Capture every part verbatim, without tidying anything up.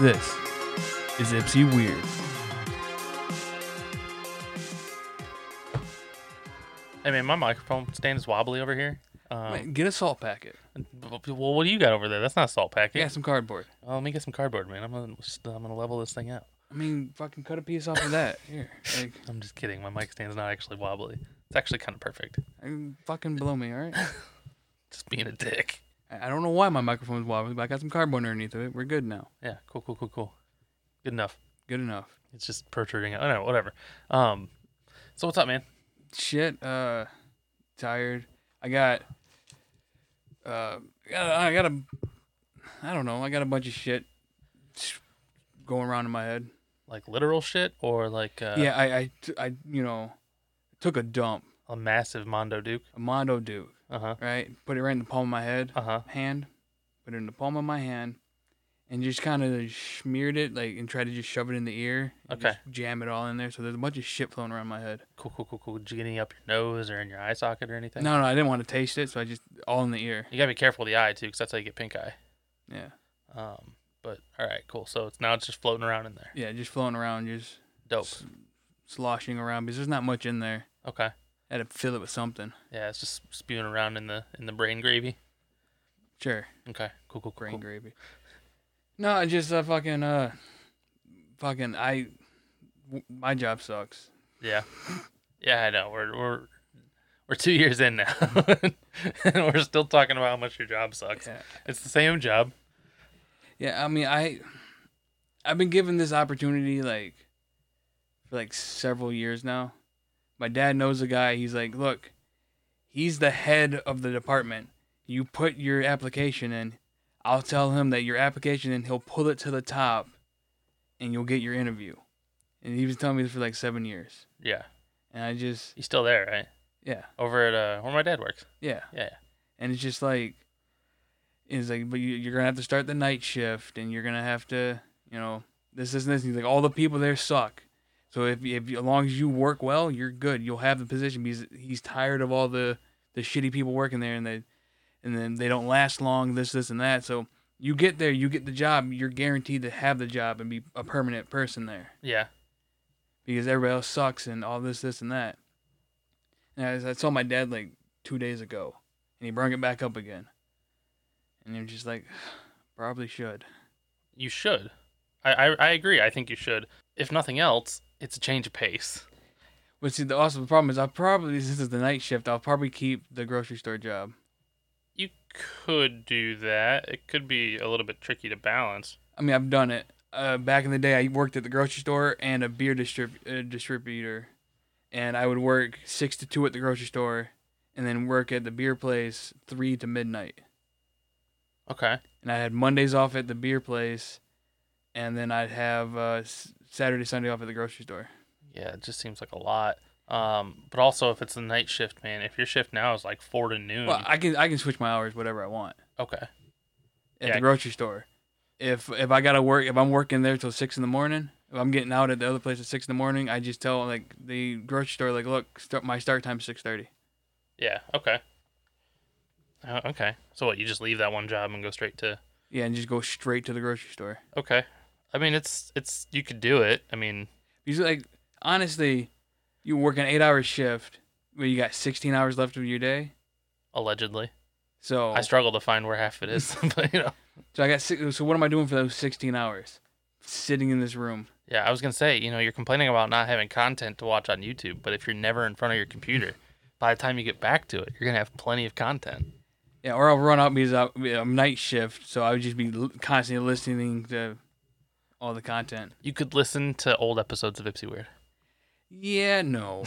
This is Ipsy Weird. Hey man, my microphone stand is wobbly over here. Um, Wait, get a salt packet. Well, what do you got over there? That's not a salt packet. Yeah, some cardboard. Oh, let me get some cardboard, man. I'm gonna, I'm gonna level this thing out. I mean, fucking cut a piece off of that. Here. Like, I'm just kidding. My mic stand's not actually wobbly. It's actually kind of perfect. I mean, fucking blow me, all right? Just being a dick. I don't know why my microphone's wobbly, but I got some cardboard underneath of it. We're good now. Yeah, cool, cool, cool, cool. Good enough. Good enough. It's just protruding. I don't know, whatever. Um, so what's up, man? Shit. Uh, tired. I got. Uh, I got a. I don't know. I got a bunch of shit going around in my head. Like literal shit, or like. Uh, yeah, I, I, I, you know, took a dump. A massive Mondo Duke. A Mondo Duke. Uh-huh. Right? Put it right in the palm of my head. Uh-huh. Hand. Put it in the palm of my hand. And just kind of smeared it, like, and tried to just shove it in the ear. And okay. Just jam it all in there. So there's a bunch of shit flowing around my head. Cool, cool, cool, cool. Did you get any up your nose or in your eye socket or anything? No, no, I didn't want to taste it, so I just, all in the ear. You got to be careful with the eye, too, because that's how you get pink eye. Yeah. Um. But, all right, cool. So it's now it's just floating around in there. Yeah, just floating around, just... Dope. S- sloshing around, because there's not much in there. Okay. I had to fill it with something. Yeah, it's just spewing around in the in the brain gravy. Sure. Okay. Cool, cool, cool. Brain cool. gravy. No, just uh, fucking uh, fucking I. W- my job sucks. Yeah. Yeah, I know. We're we're we're two years in now, and we're still talking about how much your job sucks. Yeah. It's the same job. Yeah, I mean, I, I've been given this opportunity like, for like several years now. My dad knows a guy. He's like, look, he's the head of the department. You put your application in. I'll tell him that your application, and he'll pull it to the top, and you'll get your interview. And he was telling me this for like seven years. Yeah. And I just... He's still there, right? Yeah. Over at uh, where my dad works. Yeah. Yeah. And it's just like, it's like, but you, you're going to have to start the night shift, and you're going to have to, you know, this, this, and this. He's like, all the people there suck. So if, if as long as you work well, you're good. You'll have the position because he's tired of all the, the shitty people working there, and they and then they don't last long. This, this, and that. So you get there, you get the job. You're guaranteed to have the job and be a permanent person there. Yeah. Because everybody else sucks and all this, this, and that. And I, I saw my dad like two days ago, and he brought it back up again. And he was just like, probably should. You should. I I, I agree. I think you should. If nothing else. It's a change of pace. But see, the awesome problem is I'll probably, since it's the night shift, I'll probably keep the grocery store job. You could do that. It could be a little bit tricky to balance. I mean, I've done it. Uh, back in the day, I worked at the grocery store and a beer distrib- uh, distributor. And I would work six to two at the grocery store and then work at the beer place three to midnight. Okay. And I had Mondays off at the beer place, and then I'd have... Uh, Saturday, Sunday off at the grocery store. Yeah, it just seems like a lot. Um, but also, if it's the night shift, man, if your shift now is like four to noon, well, I can I can switch my hours whatever I want. Okay. At yeah, the grocery store, if if I gotta work, if I'm working there till six in the morning, if I'm getting out at the other place at six in the morning, I just tell like the grocery store, like, look, start, my start time is six thirty. Yeah. Okay. Uh, okay. So what? You just leave that one job and go straight to. Yeah, and just go straight to the grocery store. Okay. I mean, it's, it's, you could do it. I mean, you like, honestly, you work an eight hour shift where you got sixteen hours left of your day. Allegedly. So I struggle to find where half it is, but you know. So I got six, so what am I doing for those sixteen hours? Sitting in this room. Yeah. I was going to say, you know, you're complaining about not having content to watch on YouTube, but if you're never in front of your computer, by the time you get back to it, you're going to have plenty of content. Yeah. Or I'll run out because I'm night shift. So I would just be constantly listening to all the content. You could listen to old episodes of Ipsy Weird. Yeah, no.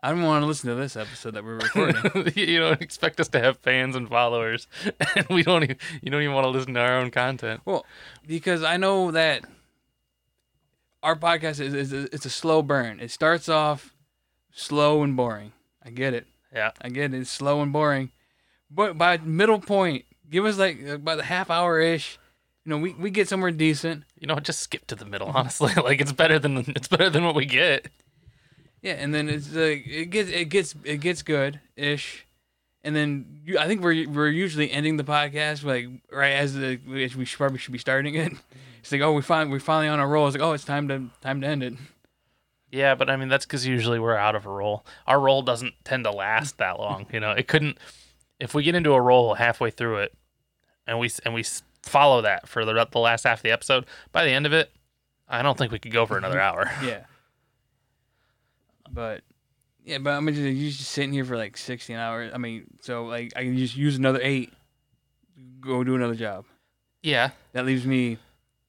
I don't want to listen to this episode that we're recording. You don't expect us to have fans and followers, and we don't even, you don't even want to listen to our own content. Well, because I know that our podcast is, is, is it's a slow burn. It starts off slow and boring. I get it. Yeah. I get it. It's slow and boring. But by middle point, give us like about a half hour-ish. You know, we, we get somewhere decent. You know, just skip to the middle, honestly. Like it's better than it's better than what we get. Yeah, and then it's like it gets it gets it gets good ish, And then you, I think we're we're usually ending the podcast like right as the as we should, probably should be starting it. It's like, oh, we find we're finally on a roll. It's like, oh, it's time to time to end it. Yeah, but I mean that's because usually we're out of a roll. Our roll doesn't tend to last that long. You know, it couldn't. If we get into a roll halfway through it, and we and we follow that for the the last half of the episode, by the end of it, I don't think we could go for another hour. Yeah. But. Yeah, but I'm just, you're just sitting here for like sixteen hours. I mean, so like I can just use another eight, go do another job. Yeah, that leaves me,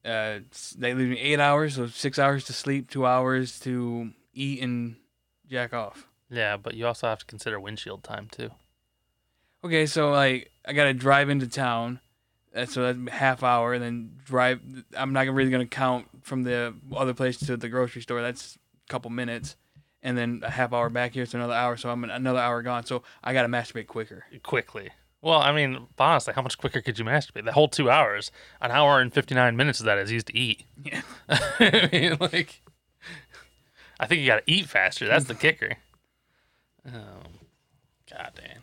uh, that leaves me eight hours. So six hours to sleep, two hours to eat and jack off. Yeah, but you also have to consider windshield time too. Okay, so like I gotta drive into town, so that's half hour, and then drive. I'm not really gonna count from the other place to the grocery store. That's a couple minutes. And then a half hour back here, it's another hour, so I'm another hour gone. So I got to masturbate quicker. Quickly. Well, I mean, honestly, how much quicker could you masturbate? The whole two hours, an hour and fifty-nine minutes of that is used to eat. Yeah. I mean, like, I think you got to eat faster. That's the kicker. Um, God damn.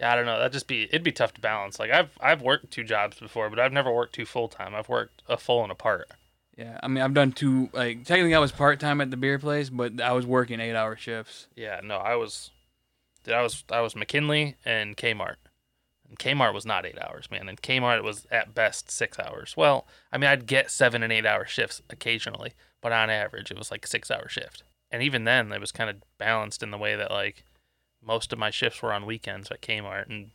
Yeah, I don't know. That'd just be, it'd be tough to balance. Like, I've I've worked two jobs before, but I've never worked two full time. I've worked a full and a part. Yeah, I mean, I've done two, like, technically I was part-time at the beer place, but I was working eight-hour shifts. Yeah, no, I was, dude, I was, I was McKinley and Kmart. And Kmart was not eight hours, man. And Kmart was, at best, six hours. Well, I mean, I'd get seven- and eight-hour shifts occasionally, but on average, it was, like, a six-hour shift. And even then, it was kind of balanced in the way that, like, most of my shifts were on weekends at Kmart, and,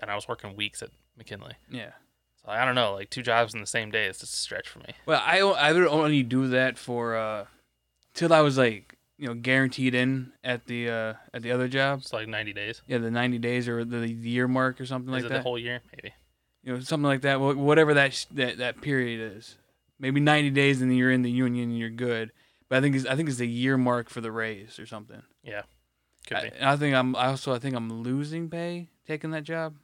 and I was working weeks at McKinley. Yeah. I don't know, like two jobs in the same day is just a stretch for me. Well, I, I would only do that for uh, till I was like, you know, guaranteed in at the uh, at the other job. It's like ninety days. Yeah, the ninety days or the year mark or something is like that. Is it the whole year? Maybe. You know, something like that. Whatever that that, that period is, maybe ninety days, and then you're in the union and you're good. But I think it's, I think it's the year mark for the raise or something. Yeah, could be. I, I think I'm I also I think I'm losing pay taking that job.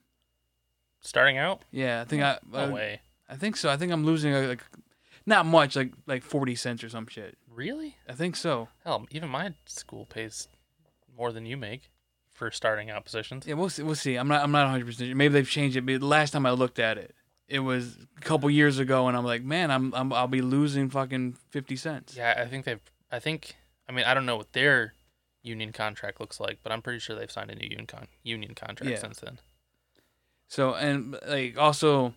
Starting out? Yeah, I think I. No I, way. I think so. I think I'm losing like, not much, like like forty cents or some shit. Really? I think so. Hell, even my school pays more than you make for starting out positions. Yeah, we'll see. We'll see. I'm not. I'm not one hundred percent. Maybe they've changed it. But the last time I looked at it, it was a couple years ago, and I'm like, man, I'm, I'm I'll be losing fucking fifty cents. Yeah, I think they've. I think. I mean, I don't know what their union contract looks like, but I'm pretty sure they've signed a new union con- union contract yeah. since then. So, and, like, also,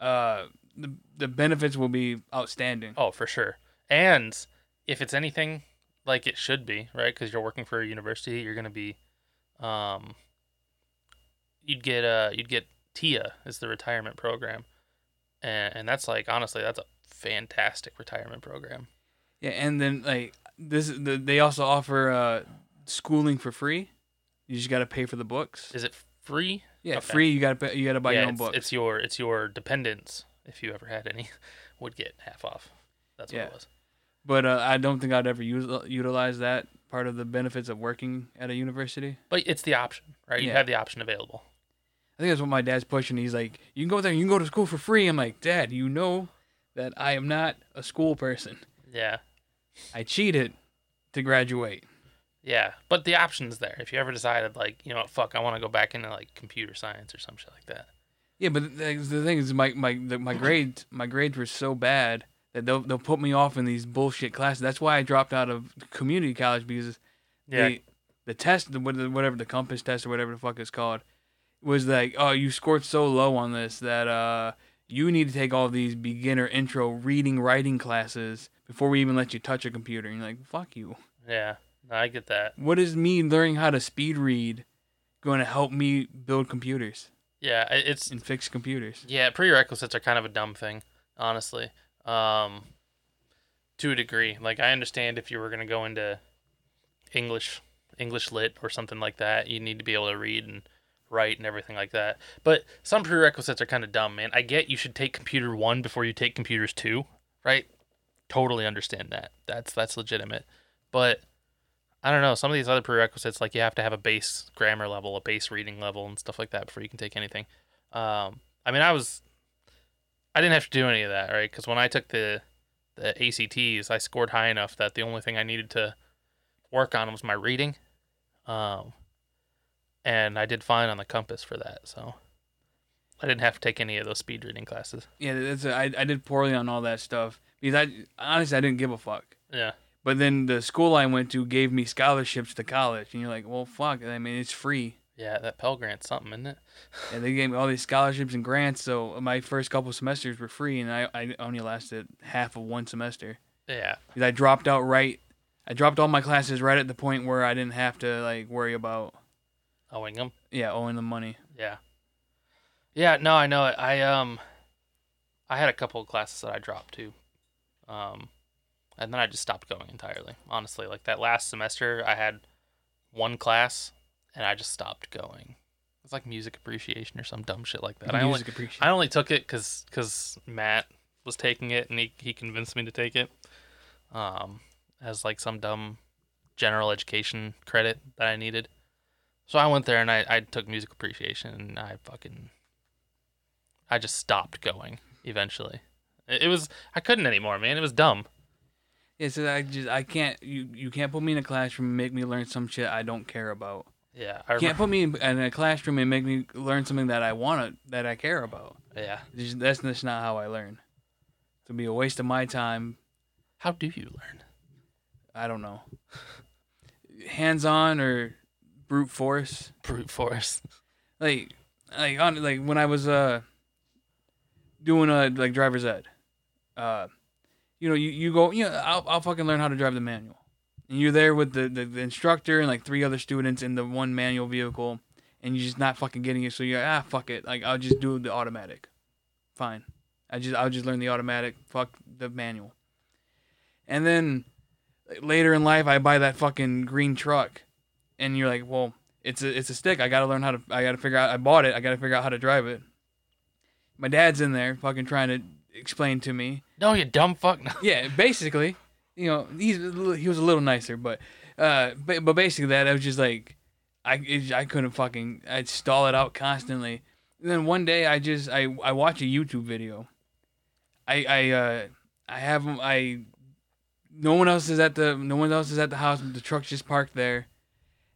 uh, the the benefits will be outstanding. Oh, for sure. And if it's anything like it should be, right, because you're working for a university, you're going to be, um, you'd get, uh, you'd get T I A is the retirement program. And, and that's, like, honestly, that's a fantastic retirement program. Yeah, and then, like, this the, they also offer uh, schooling for free. You just got to pay for the books. Is it free? Yeah, okay. Free. You gotta you gotta buy yeah, your own it's, books. It's your it's your dependents, if you ever had any, would get half off. That's what yeah. it was. But uh, I don't think I'd ever use, utilize that part of the benefits of working at a university. But it's the option, right? You yeah. have the option available. I think that's what my dad's pushing. He's like, "You can go there. You can go to school for free." I'm like, "Dad, you know that I am not a school person. Yeah, I cheated to graduate." Yeah, but the option's there. If you ever decided, like, you know what, fuck, I want to go back into, like, computer science or some shit like that. Yeah, but the, the thing is, my my the, my grades my grades were so bad that they'll they'll put me off in these bullshit classes. That's why I dropped out of community college, because yeah. the the test, the, whatever the compass test or whatever the fuck it's called, was like, oh, you scored so low on this that uh you need to take all these beginner intro reading writing classes before we even let you touch a computer. And you're like, fuck you. Yeah. I get that. What is me learning how to speed read going to help me build computers? Yeah, it's... And fix computers. Yeah, prerequisites are kind of a dumb thing, honestly. Um, to a degree. Like, I understand if you were going to go into English, English lit or something like that, you need to be able to read and write and everything like that. But some prerequisites are kind of dumb, man. I get you should take Computer one before you take Computers two, right? Totally understand that. That's, that's legitimate. But... I don't know, some of these other prerequisites, like you have to have a base grammar level, a base reading level, and stuff like that before you can take anything. Um, I mean, I was, I didn't have to do any of that, right? Because when I took the the A C Ts, I scored high enough that the only thing I needed to work on was my reading. Um, and I did fine on the compass for that, so I didn't have to take any of those speed reading classes. Yeah, that's a, I, I did poorly on all that stuff because I honestly I didn't give a fuck. Yeah. But then the school I went to gave me scholarships to college, and you're like, well, fuck. I mean, it's free. Yeah, that Pell Grant's something, isn't it? Yeah, they gave me all these scholarships and grants, so my first couple semesters were free, and I, I only lasted half of one semester. Yeah. Because I dropped out right. I dropped all my classes right at the point where I didn't have to like worry about owing them. Yeah, owing them money. Yeah. Yeah, no, I know it. I um, I had a couple of classes that I dropped too, um, and then I just stopped going entirely. Honestly, like that last semester, I had one class and I just stopped going. It's like music appreciation or some dumb shit like that. Music I only appreciation. I only took it because because Matt was taking it and he he convinced me to take it, um, as like some dumb general education credit that I needed. So I went there and I I took music appreciation and I fucking. I just stopped going eventually. It was I couldn't anymore, man. It was dumb. Yeah, so I just I can't you, you can't put me in a classroom and make me learn some shit I don't care about. Yeah. I you can't put me in, in a classroom and make me learn something that I want to, that I care about. Yeah. Just, that's that's not how I learn. It would be a waste of my time. How do you learn? I don't know. Hands-on or brute force? Brute force. like like on like when I was uh doing a like driver's ed, uh, you know, you, you go, you know, I'll I'll fucking learn how to drive the manual. And you're there with the, the, the instructor and like three other students in the one manual vehicle, and you're just not fucking getting it. So you're like, ah fuck it, like I'll just do the automatic. Fine, I just I'll just learn the automatic. Fuck the manual. And then later in life, I buy that fucking green truck, and you're like, well, it's a it's a stick. I gotta learn how to I gotta figure out. I bought it. I gotta figure out how to drive it. My dad's in there fucking trying to explain to me. No, you dumb fuck. No. Yeah, basically, you know, he's he was a little nicer, but uh, but, but basically that I was just like, I it, I couldn't fucking I'd stall it out constantly. And then one day I just I I watch a YouTube video. I I uh, I have I no one else is at the no one else is at the house. The truck's just parked there,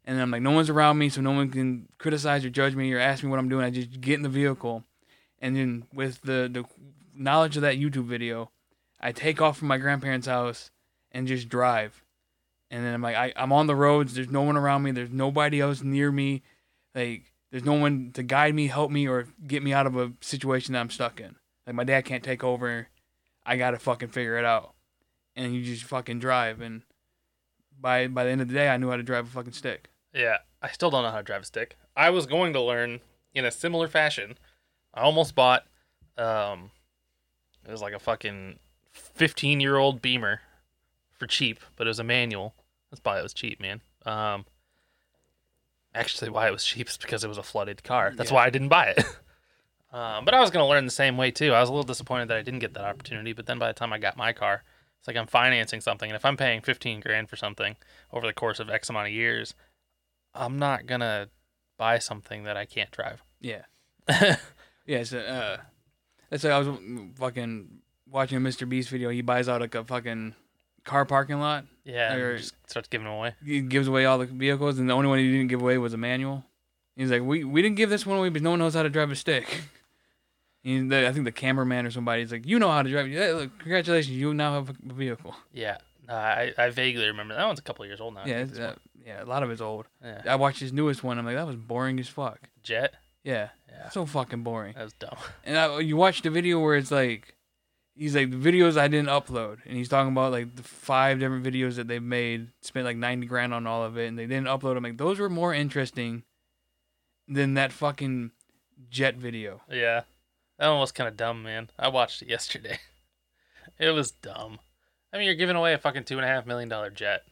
and I'm like, no one's around me, so no one can criticize or judge me or ask me what I'm doing. I just get in the vehicle. And then with the, the knowledge of that YouTube video, I take off from my grandparents' house and just drive. And then I'm like, I, I'm on the roads. There's no one around me. There's nobody else near me. Like, there's no one to guide me, help me, or get me out of a situation that I'm stuck in. Like, my dad can't take over. I got to fucking figure it out. And you just fucking drive. And by by the end of the day, I knew how to drive a fucking stick. Yeah, I still don't know how to drive a stick. I was going to learn in a similar fashion. I almost bought, um, it was like a fucking fifteen-year-old Beamer for cheap, but it was a manual. That's why it was cheap, man. Um, actually, why it was cheap is because it was a flooded car. That's yeah. why I didn't buy it. um, but I was going to learn the same way, too. I was a little disappointed that I didn't get that opportunity, but then by the time I got my car, it's like I'm financing something, and if I'm paying fifteen grand for something over the course of X amount of years, I'm not going to buy something that I can't drive. Yeah. Yeah, so, uh, that's like I was fucking watching a Mister Beast video. He buys out like a fucking car parking lot. Yeah, or and just starts giving away. He gives away all the vehicles, and the only one he didn't give away was a manual. He's like, we we didn't give this one away because no one knows how to drive a stick. And the, I think the cameraman or somebody is like, you know how to drive. Hey, look, congratulations, you now have a vehicle. Yeah, uh, I, I vaguely remember. That one's a couple of years old now. Yeah, uh, yeah, a lot of it's old. Yeah. I watched his newest one. I'm like, that was boring as fuck. Jet? Yeah. yeah, so fucking boring. That was dumb. And I, you watch the video where it's like, he's like, the videos I didn't upload. And he's talking about like the five different videos that they've made, spent like ninety grand on all of it, and they didn't upload them. Like, those were more interesting than that fucking jet video. Yeah. That one was kind of dumb, man. I watched it yesterday. It was dumb. I mean, you're giving away a fucking two and a half million dollar jet.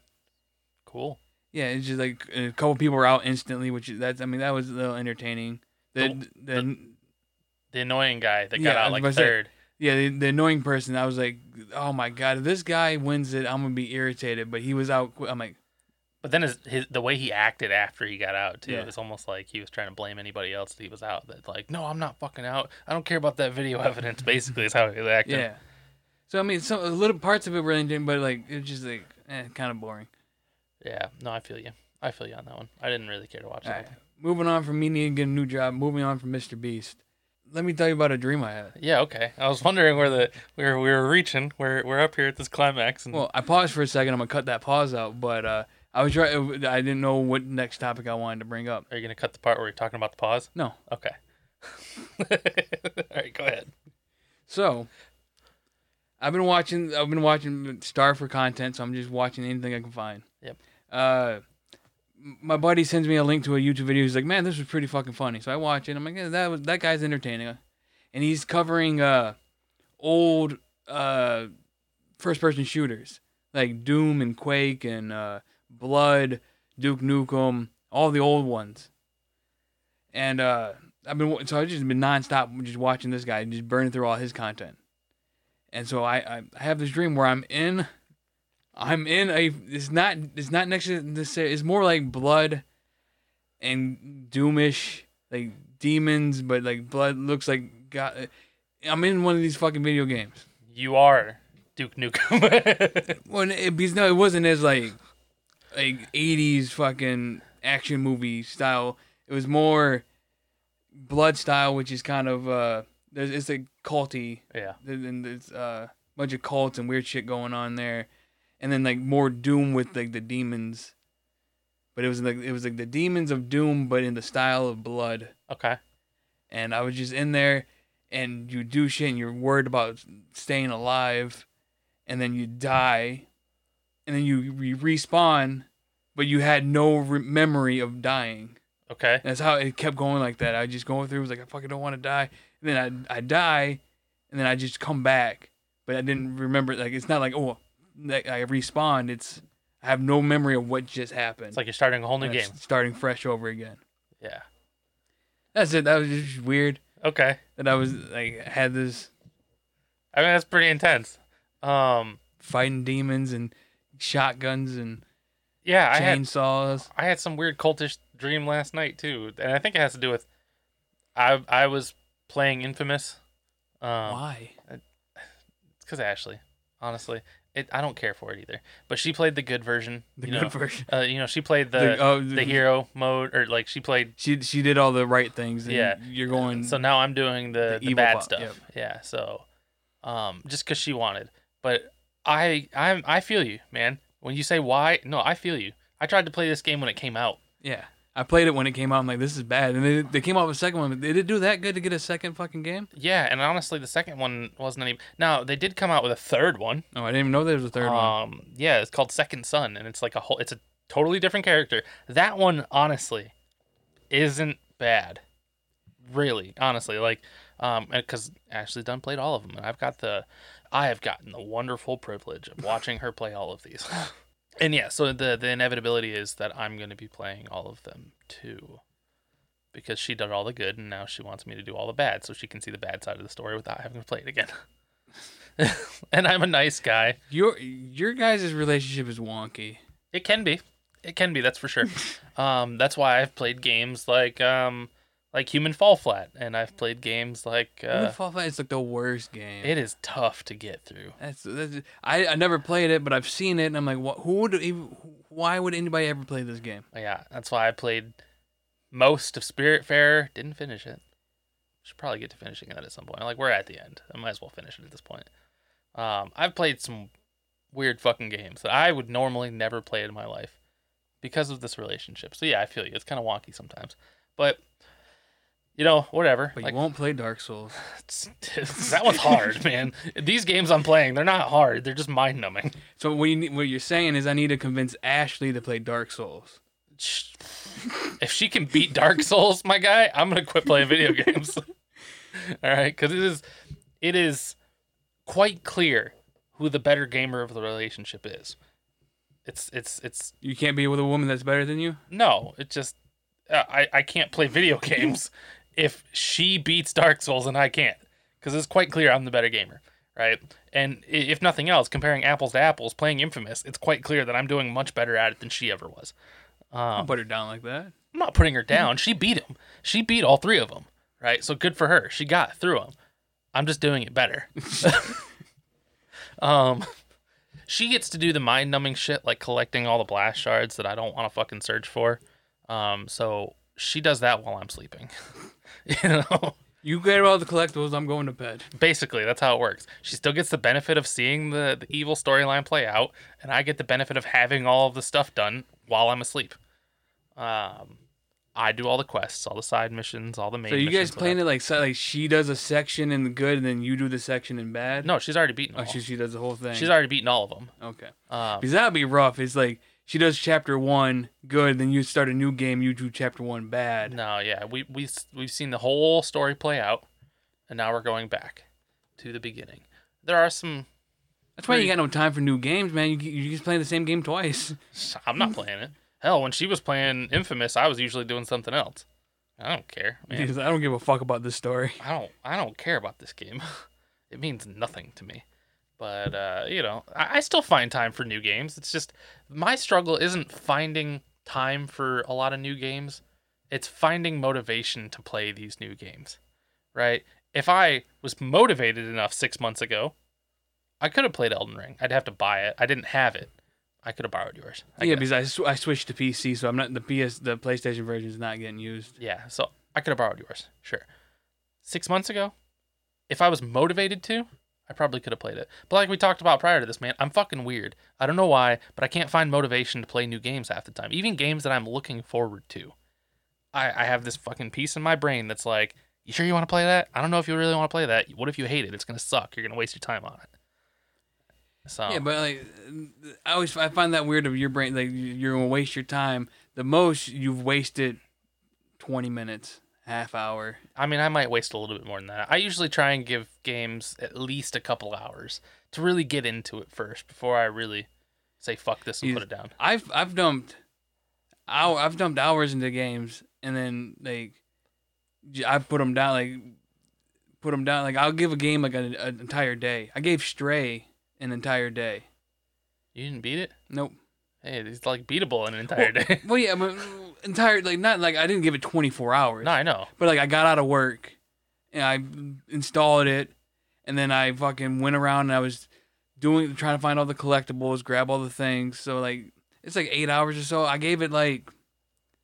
Cool. Yeah, it's just like a couple people were out instantly, which that's, I mean, that was a little entertaining. The the, the the annoying guy that got yeah, out like third. Say, yeah, the, the annoying person. I was like, oh my god, if this guy wins it, I'm gonna be irritated. But he was out. I'm like, but then his, his the way he acted after he got out too. Yeah. It's almost like he was trying to blame anybody else that he was out. That like, no, I'm not fucking out. I don't care about that video evidence. Basically, is how he acted. Yeah. So I mean, some little parts of it were interesting, but like it's just like eh, kind of boring. Yeah. No, I feel you. I feel you on that one. I didn't really care to watch that. Right. Moving on from me needing to get a new job, moving on from Mister Beast. Let me tell you about a dream I had. Yeah, okay. I was wondering where the where we were reaching. We're we're up here at this climax. And... Well, I paused for a second. I'm gonna cut that pause out, but uh, I was right. I didn't know what next topic I wanted to bring up. Are you gonna cut the part where you're talking about the pause? No. Okay. All right, go ahead. So, I've been watching. I've been watching Star for content, so I'm just watching anything I can find. Yep. Uh, my buddy sends me a link to a YouTube video. He's like, "Man, this was pretty fucking funny." So I watch it. I'm like, yeah, "That was that guy's entertaining," and he's covering uh, old uh, first-person shooters like Doom and Quake and uh, Blood, Duke Nukem, all the old ones. And uh, I've been so I've just been nonstop just watching this guy, just burning through all his content. And so I, I have this dream where I'm in. I'm in a. It's not. It's not next to this. It's more like Blood, and Doomish, like demons, but like Blood looks like God. I'm in one of these fucking video games. You are Duke Nukem. Well, it, because no, it wasn't as like, like eighties fucking action movie style. It was more Blood style, which is kind of uh, there's it's like culty. Yeah. And there's uh, a bunch of cults and weird shit going on there. And then like more Doom with like the demons, but it was like it was like the demons of Doom, but in the style of Blood. Okay. And I was just in there, and you do shit, and you're worried about staying alive, and then you die, and then you re- respawn, but you had no re- memory of dying. Okay. And that's how it kept going like that. I was just going through. It was like I fucking don't want to die. And then I I die, and then I just come back, but I didn't remember. Like it's not like oh. I respawn. It's I have no memory of what just happened. It's like you're starting a whole new game, starting fresh over again. Yeah, that's it. That was just weird. Okay, that I was like had this. I mean, that's pretty intense. Um, fighting demons and shotguns and yeah, chainsaws. I had, I had some weird cultish dream last night too, and I think it has to do with I I was playing Infamous. Um, Why? It's because Ashley, honestly. It, I don't care for it either, but she played the good version. The you good know, version. Uh, you know, she played the the, oh, the hero mode, or like she played. She she did all the right things. And yeah, you're going. So now I'm doing the, the, the bad pop. Stuff. Yep. Yeah. So, um, just because she wanted, but I I I feel you, man. When you say why, no, I feel you. I tried to play this game when it came out. Yeah, I played it when it came out. I'm like, this is bad, and they they came out with a second one. But did it do that good to get a second fucking game? Yeah, and honestly, the second one wasn't any. Now they did come out with a third one. Oh, I didn't even know there was a third um, one. Um, yeah, it's called Second Son, and it's like a whole. It's a totally different character. That one, honestly, isn't bad. Really, honestly, like, um, because Ashley Dunn played all of them, and I've got the, I have gotten the wonderful privilege of watching her play all of these. And yeah, so the, the inevitability is that I'm going to be playing all of them too, because she did all the good and now she wants me to do all the bad, so she can see the bad side of the story without having to play it again. And I'm a nice guy. Your your guys' relationship is wonky. It can be, it can be. That's for sure. um, that's why I've played games like um, like Human Fall Flat, and I've played games like uh, Human Fall Flat is like the worst game. It is tough to get through. That's, that's I, I never played it, but I've seen it, and I'm like, what? Who would? Why would anybody ever play this game? Yeah, that's why I played most of Spiritfarer. Didn't finish it. Should probably get to finishing that at some point. Like we're at the end. I might as well finish it at this point. Um, I've played some weird fucking games that I would normally never play in my life because of this relationship. So yeah, I feel you. It's kind of wonky sometimes, but. You know, whatever. But like, you won't play Dark Souls. That one's hard, man. These games I'm playing, they're not hard. They're just mind-numbing. So what, you, what you're saying is I need to convince Ashley to play Dark Souls. If she can beat Dark Souls, my guy, I'm going to quit playing video games. All right? Because it is, it is quite clear who the better gamer of the relationship is. It's it's it's. You can't be with a woman that's better than you? No, it just... Uh, I, I can't play video games. If she beats Dark Souls and I can't, because it's quite clear I'm the better gamer, right? And if nothing else, comparing apples to apples, playing Infamous, it's quite clear that I'm doing much better at it than she ever was. Um, Don't put her down like that. I'm not putting her down. She beat him. She beat all three of them, right? So good for her. She got through them. I'm just doing it better. um, She gets to do the mind-numbing shit, like collecting all the blast shards that I don't want to fucking search for. Um, so she does that while I'm sleeping. You know? You get all the collectibles, I'm going to bed. Basically, that's how it works. She still gets the benefit of seeing the, the evil storyline play out, and I get the benefit of having all of the stuff done while I'm asleep. Um, I do all the quests, all the side missions, all the main missions. So you guys playing it like, so like she does a section in the good, and then you do the section in bad? No, she's already beaten all of them. Oh, she, she does the whole thing. She's already beaten all of them. Okay. Um, because that would be rough. It's like... She does chapter one good, then you start a new game, you do chapter one bad. No, yeah. We, we, we've seen the whole story play out, and now we're going back to the beginning. There are some... That's pretty... why you got no time for new games, man. You, you're just playing the same game twice. I'm not playing it. Hell, when she was playing Infamous, I was usually doing something else. I don't care, man. Because I don't give a fuck about this story. I don't, I don't care about this game. It means nothing to me. But, uh, you know, I, I still find time for new games. It's just my struggle isn't finding time for a lot of new games. It's finding motivation to play these new games, right? If I was motivated enough six months ago, I could have played Elden Ring. I'd have to buy it. I didn't have it. I could have borrowed yours. I yeah, guess. because I, sw- I switched to P C, so I'm not the P S. The PlayStation version is not getting used. Yeah, so I could have borrowed yours. Sure. Six months ago, if I was motivated to... I probably could have played it. But like we talked about prior to this, man, I'm fucking weird. I don't know why, but I can't find motivation to play new games half the time. Even games that I'm looking forward to. I, I have this fucking piece in my brain that's like, you sure you want to play that? I don't know if you really want to play that. What if you hate it? It's going to suck. You're going to waste your time on it. So yeah, but like, I always I find that weird of your brain. Like, you're going to waste your time. The most you've wasted twenty minutes. Half hour. I mean, I might waste a little bit more than that. I usually try and give games at least a couple hours to really get into it first before I really say fuck this and He's, put it down. I've I've dumped, I've dumped hours into games and then like I put them down like put them down like I'll give a game like an, an entire day. I gave Stray an entire day. You didn't beat it? Nope. Hey, it's like beatable in an entire well, day. Well, yeah, but. Entire like not like I didn't give it twenty-four hours. No, I know. But like I got out of work and I installed it and then I fucking went around and I was doing trying to find all the collectibles, grab all the things. So like it's like eight hours or so. I gave it like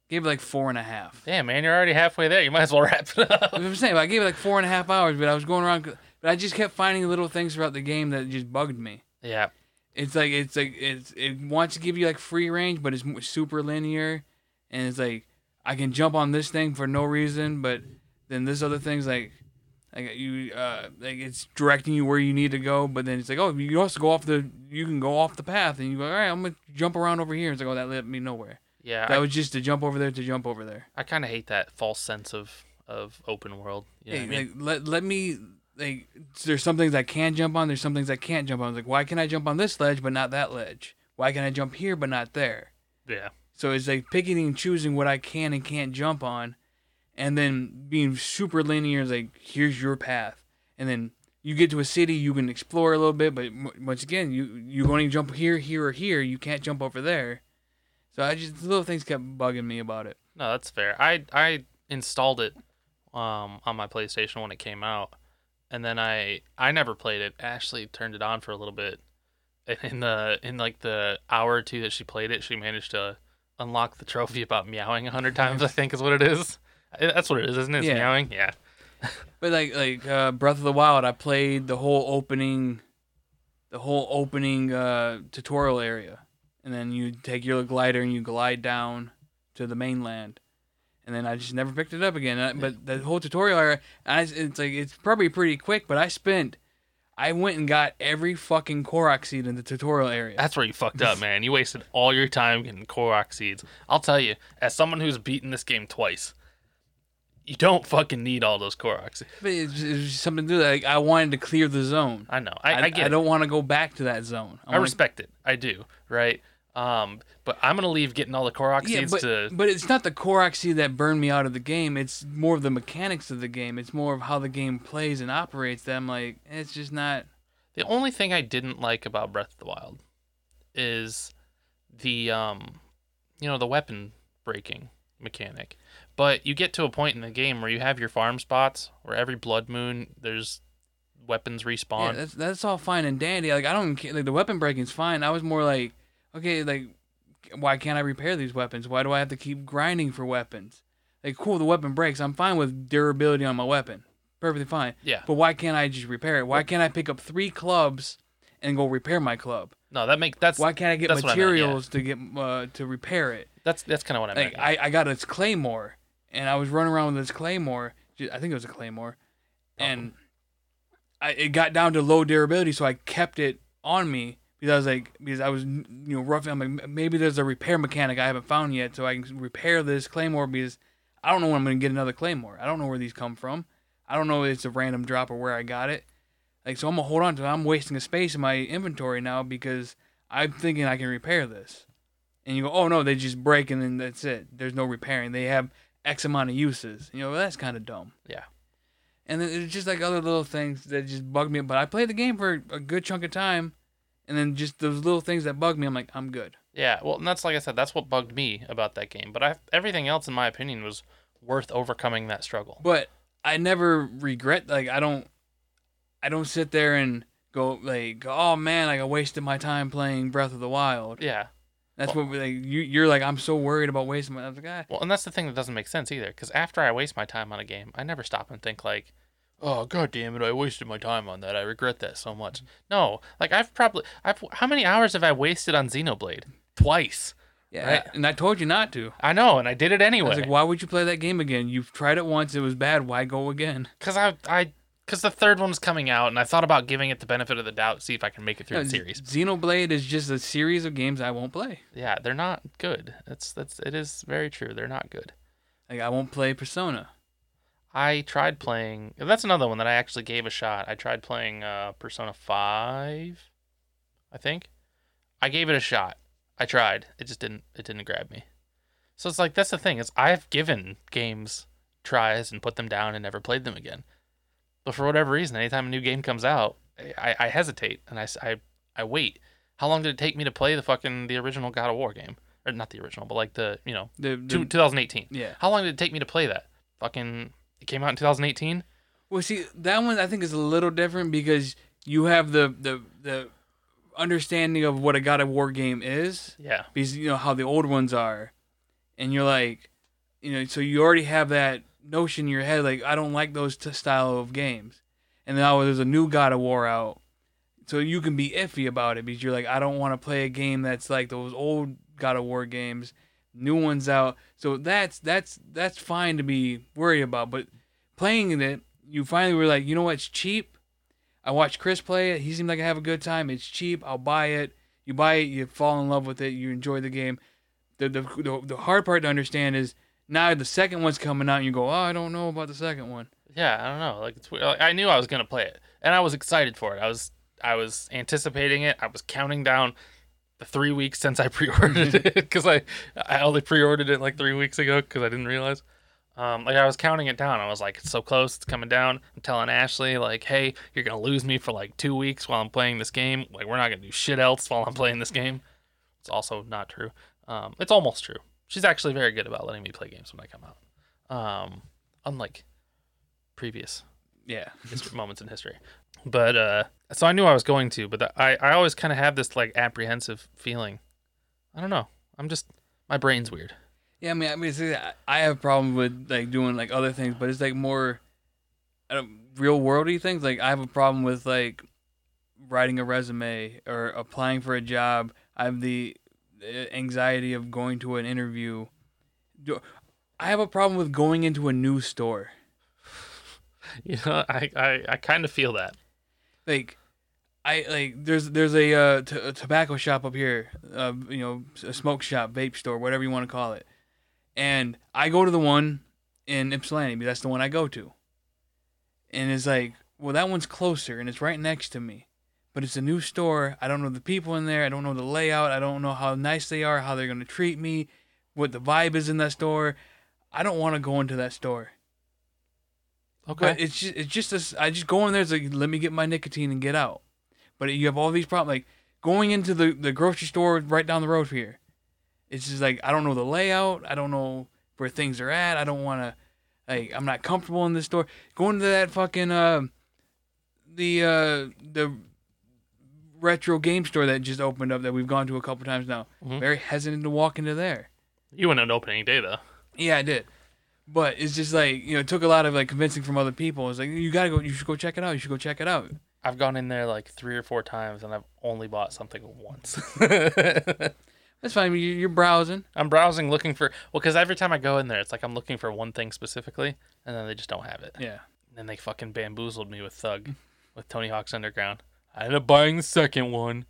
gave it like four and a half. Damn, man, you're already halfway there. You might as well wrap it up. I'm saying I gave it like four and a half hours, but I was going around, but I just kept finding little things throughout the game that just bugged me. Yeah, it's like it's like it's it wants to give you like free range, but it's super linear. And it's like, I can jump on this thing for no reason, but then this other thing's like, like you, uh, like it's directing you where you need to go. But then it's like, oh, you also go off the, you can go off the path, and you go, all right, I'm gonna jump around over here. And it's like, oh, that led me nowhere. Yeah, that I, was just to jump over there to jump over there. I kind of hate that false sense of of open world. You know hey, what I mean? like, let let me like, there's some things I can jump on. There's some things I can't jump on. I was like, why can I jump on this ledge but not that ledge? Why can I jump here but not there? Yeah. So it's like picking and choosing what I can and can't jump on, and then being super linear is like, here's your path. And then you get to a city, you can explore a little bit, but once again, you you only jump here, here, or here. You can't jump over there. So I just little things kept bugging me about it. No, that's fair. I I installed it um, on my PlayStation when it came out, and then I I never played it. Ashley turned it on for a little bit, and in the in like the hour or two that she played it, she managed to unlock the trophy about meowing a hundred times, I think is what it is. That's what it is, isn't it? It's yeah. Meowing? Yeah. But like like uh, Breath of the Wild, I played the whole opening the whole opening uh, tutorial area. And then you take your glider and you glide down to the mainland. And then I just never picked it up again. But the whole tutorial area, I, it's like it's probably pretty quick, but I spent I went and got every fucking Korok seed in the tutorial area. That's where you fucked up, man. You wasted all your time getting Korok seeds. I'll tell you, as someone who's beaten this game twice, you don't fucking need all those Korok seeds. But it's, it's something to do. Like, I wanted to clear the zone. I know. I, I, I get I don't want to go back to that zone. I, I wanna... respect it. I do, right? Um, but I'm going to leave getting all the Korok yeah, seeds but, to... But it's not the Korok seed that burned me out of the game. It's more of the mechanics of the game. It's more of how the game plays and operates that I'm like, it's just not... The only thing I didn't like about Breath of the Wild is the, um, you know, the weapon breaking mechanic. But you get to a point in the game where you have your farm spots where every blood moon, there's weapons respawn. Yeah, that's, that's all fine and dandy. Like, I don't care. Like, the weapon breaking's fine. I was more like, okay, like, why can't I repair these weapons? Why do I have to keep grinding for weapons? Like, cool, the weapon breaks. I'm fine with durability on my weapon. Perfectly fine. Yeah. But why can't I just repair it? Why can't I pick up three clubs and go repair my club? No, that make that's why can't I get materials I meant, yeah. to get uh, to repair it? That's that's kind of what I meant. Like, yeah. I I got a Claymore, and I was running around with this Claymore. I think it was a Claymore, oh. and I it got down to low durability, so I kept it on me because I was like because I was you know roughing. I'm like, maybe there's a repair mechanic I haven't found yet, so I can repair this Claymore because I don't know when I'm gonna get another Claymore. I don't know where these come from. I don't know if it's a random drop or where I got it. Like, so I'm going to hold on to it. I'm wasting a space in my inventory now because I'm thinking I can repair this. And you go, oh, no, they just break and then that's it. There's no repairing. They have X amount of uses. You know, well, that's kind of dumb. Yeah. And then it's just like other little things that just bug me. But I played the game for a good chunk of time. And then just those little things that bug me, I'm like, I'm good. Yeah, well, and that's like I said, that's what bugged me about that game. But I, everything else, in my opinion, was worth overcoming that struggle. But I never regret, like, I don't. I don't sit there and go, like, oh, man, like, I wasted my time playing Breath of the Wild. Yeah. That's well, what, like, you, you're like, I'm so worried about wasting my time. I was like, ah. Well, and that's the thing that doesn't make sense either, because after I waste my time on a game, I never stop and think, like, oh, God damn it, I wasted my time on that. I regret that so much. Mm-hmm. No. Like, I've probably, I've how many hours have I wasted on Xenoblade? Twice. Yeah, right? And I told you not to. I know, and I did it anyway. I was like, why would you play that game again? You've tried it once, it was bad, why go again? Because I... I Because the third one's coming out, and I thought about giving it the benefit of the doubt, see if I can make it through no, the series. Xenoblade is just a series of games I won't play. Yeah, they're not good. That's that's it is very true. They're not good. Like, I won't play Persona. I tried playing. That's another one that I actually gave a shot. I tried playing uh, Persona five, I think. I gave it a shot. I tried. It just didn't. It didn't grab me. So it's like that's the thing is I've given games tries and put them down and never played them again. But for whatever reason, anytime a new game comes out, I, I hesitate and I, I, I wait. How long did it take me to play the fucking the original God of War game? Or not the original, but like the, you know, the, the, two thousand eighteen. Yeah. How long did it take me to play that? Fucking, it came out in two thousand eighteen? Well, see, that one I think is a little different because you have the, the, the understanding of what a God of War game is. Yeah. Because you know how the old ones are. And you're like, you know, so you already have that notion in your head, like, I don't like those t- style of games. And now there's a new God of War out. So you can be iffy about it because you're like, I don't want to play a game that's like those old God of War games, new ones out. So that's that's that's fine to be worried about. But playing it, you finally were like, you know what, it's cheap. I watched Chris play it. He seemed like I have a good time. It's cheap. I'll buy it. You buy it, you fall in love with it, you enjoy the game. The the the, the hard part to understand is now the second one's coming out, and you go, oh, I don't know about the second one. Yeah, I don't know. Like, it's weird. Like, I knew I was gonna play it, and I was excited for it. I was, I was anticipating it. I was counting down the three weeks since I pre-ordered it because I, I only pre-ordered it like three weeks ago because I didn't realize. Um, like I was counting it down. I was like, it's so close. It's coming down. I'm telling Ashley, like, hey, you're gonna lose me for like two weeks while I'm playing this game. Like, we're not gonna do shit else while I'm playing this game. It's also not true. Um, it's almost true. She's actually very good about letting me play games when I come out, um, unlike previous yeah moments in history. But uh, so I knew I was going to, but the, I I always kind of have this like apprehensive feeling. I don't know. I'm just my brain's weird. Yeah, I mean, I mean, it's, I have a problem with like doing like other things, but it's like more I don't, real worldy things. Like I have a problem with like writing a resume or applying for a job. I have the anxiety of going to an interview. I have a problem with going into a new store. You know, I, I, I kind of feel that. Like, I like there's there's a, uh, t- a tobacco shop up here, uh, you know, a smoke shop, vape store, whatever you want to call it. And I go to the one in Ypsilanti because that's the one I go to. And it's like, well, that one's closer and it's right next to me. But it's a new store. I don't know the people in there. I don't know the layout. I don't know how nice they are, how they're going to treat me, what the vibe is in that store. I don't want to go into that store. Okay. But it's just, it's just this, I just go in there. It's like, let me get my nicotine and get out. But you have all these problems. Like, going into the, the grocery store right down the road here. It's just like, I don't know the layout. I don't know where things are at. I don't want to, like, I'm not comfortable in this store. Going to that fucking, uh, the uh, the retro game store that just opened up that we've gone to a couple times now. Mm-hmm. Very hesitant to walk into there. You went on opening day though. Yeah, I did. But it's just like, you know, it took a lot of like convincing from other people. It's like, you gotta go, you should go check it out. You should go check it out. I've gone in there like three or four times and I've only bought something once. That's fine. You're browsing. I'm browsing, looking for, well, because every time I go in there, it's like I'm looking for one thing specifically, and then they just don't have it. Yeah. And then they fucking bamboozled me with Thug, with Tony Hawk's Underground. I ended up buying the second one,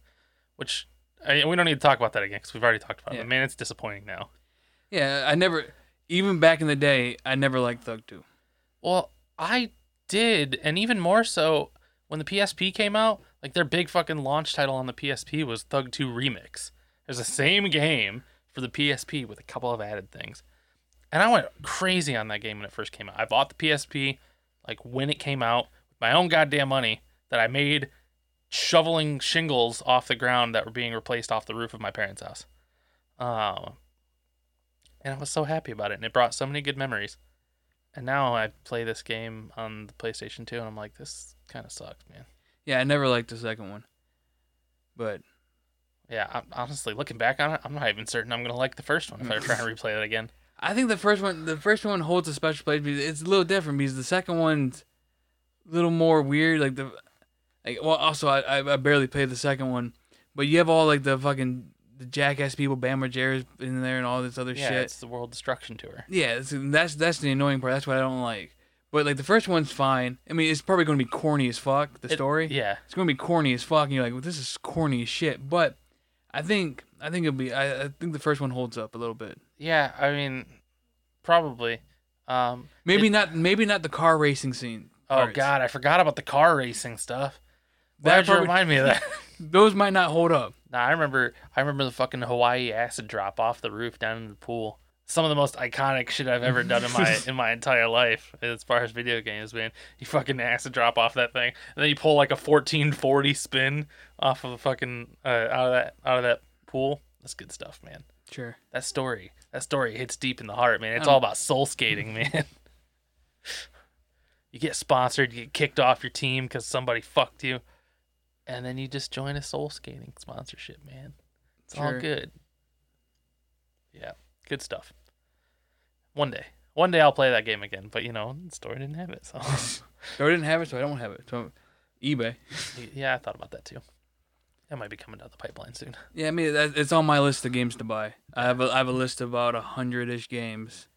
which I, we don't need to talk about that again because we've already talked about yeah. it. But man, it's disappointing now. Yeah, I never, even back in the day, I never liked Thug two. Well, I did, and even more so when the P S P came out. Like their big fucking launch title on the P S P was Thug two Remix. It was the same game for the P S P with a couple of added things. And I went crazy on that game when it first came out. I bought the P S P like when it came out with my own goddamn money that I made shoveling shingles off the ground that were being replaced off the roof of my parents' house. Um, and I was so happy about it, and it brought so many good memories. And now I play this game on the PlayStation two, and I'm like, this kind of sucks, man. Yeah, I never liked the second one. But... yeah, I'm, honestly, looking back on it, I'm not even certain I'm going to like the first one if I try and replay it again. I think the first one the first one holds a special place because it's a little different, because the second one's a little more weird. Like the, like well, also, I I barely played the second one, but you have all like the fucking the jackass people, Bam Margera's in there and all this other yeah, shit. Yeah, it's the World Destruction Tour. Yeah, it's, that's, that's the annoying part. That's what I don't like. But like the first one's fine. I mean, it's probably going to be corny as fuck, the it, story. Yeah. It's going to be corny as fuck, and you're like, well, this is corny as shit, but... I think I think it'll be I, I think the first one holds up a little bit. Yeah, I mean, probably. Um, maybe it, not. Maybe not the car racing scene. Oh parts. God, I forgot about the car racing stuff. Why'd you remind me of that? Those might not hold up. Nah, I remember. I remember the fucking Hawaii acid drop off the roof down in the pool. Some of the most iconic shit I've ever done in my in my entire life, as far as video games, man. You fucking acid drop off that thing, and then you pull like a fourteen forty spin off of a fucking uh, out of that out of that pool. That's good stuff, man. Sure. That story, that story hits deep in the heart, man. It's all about soul skating, man. You get sponsored, you get kicked off your team because somebody fucked you, and then you just join a soul skating sponsorship, man. It's sure. all good. Yeah, good stuff. One day. One day I'll play that game again, but you know, the store didn't have it, so. Store didn't have it, so I don't have it. So eBay. Yeah, I thought about that too. That might be coming down the pipeline soon. Yeah, I mean, it's on my list of games to buy. I have a, I have a list of about a hundred-ish games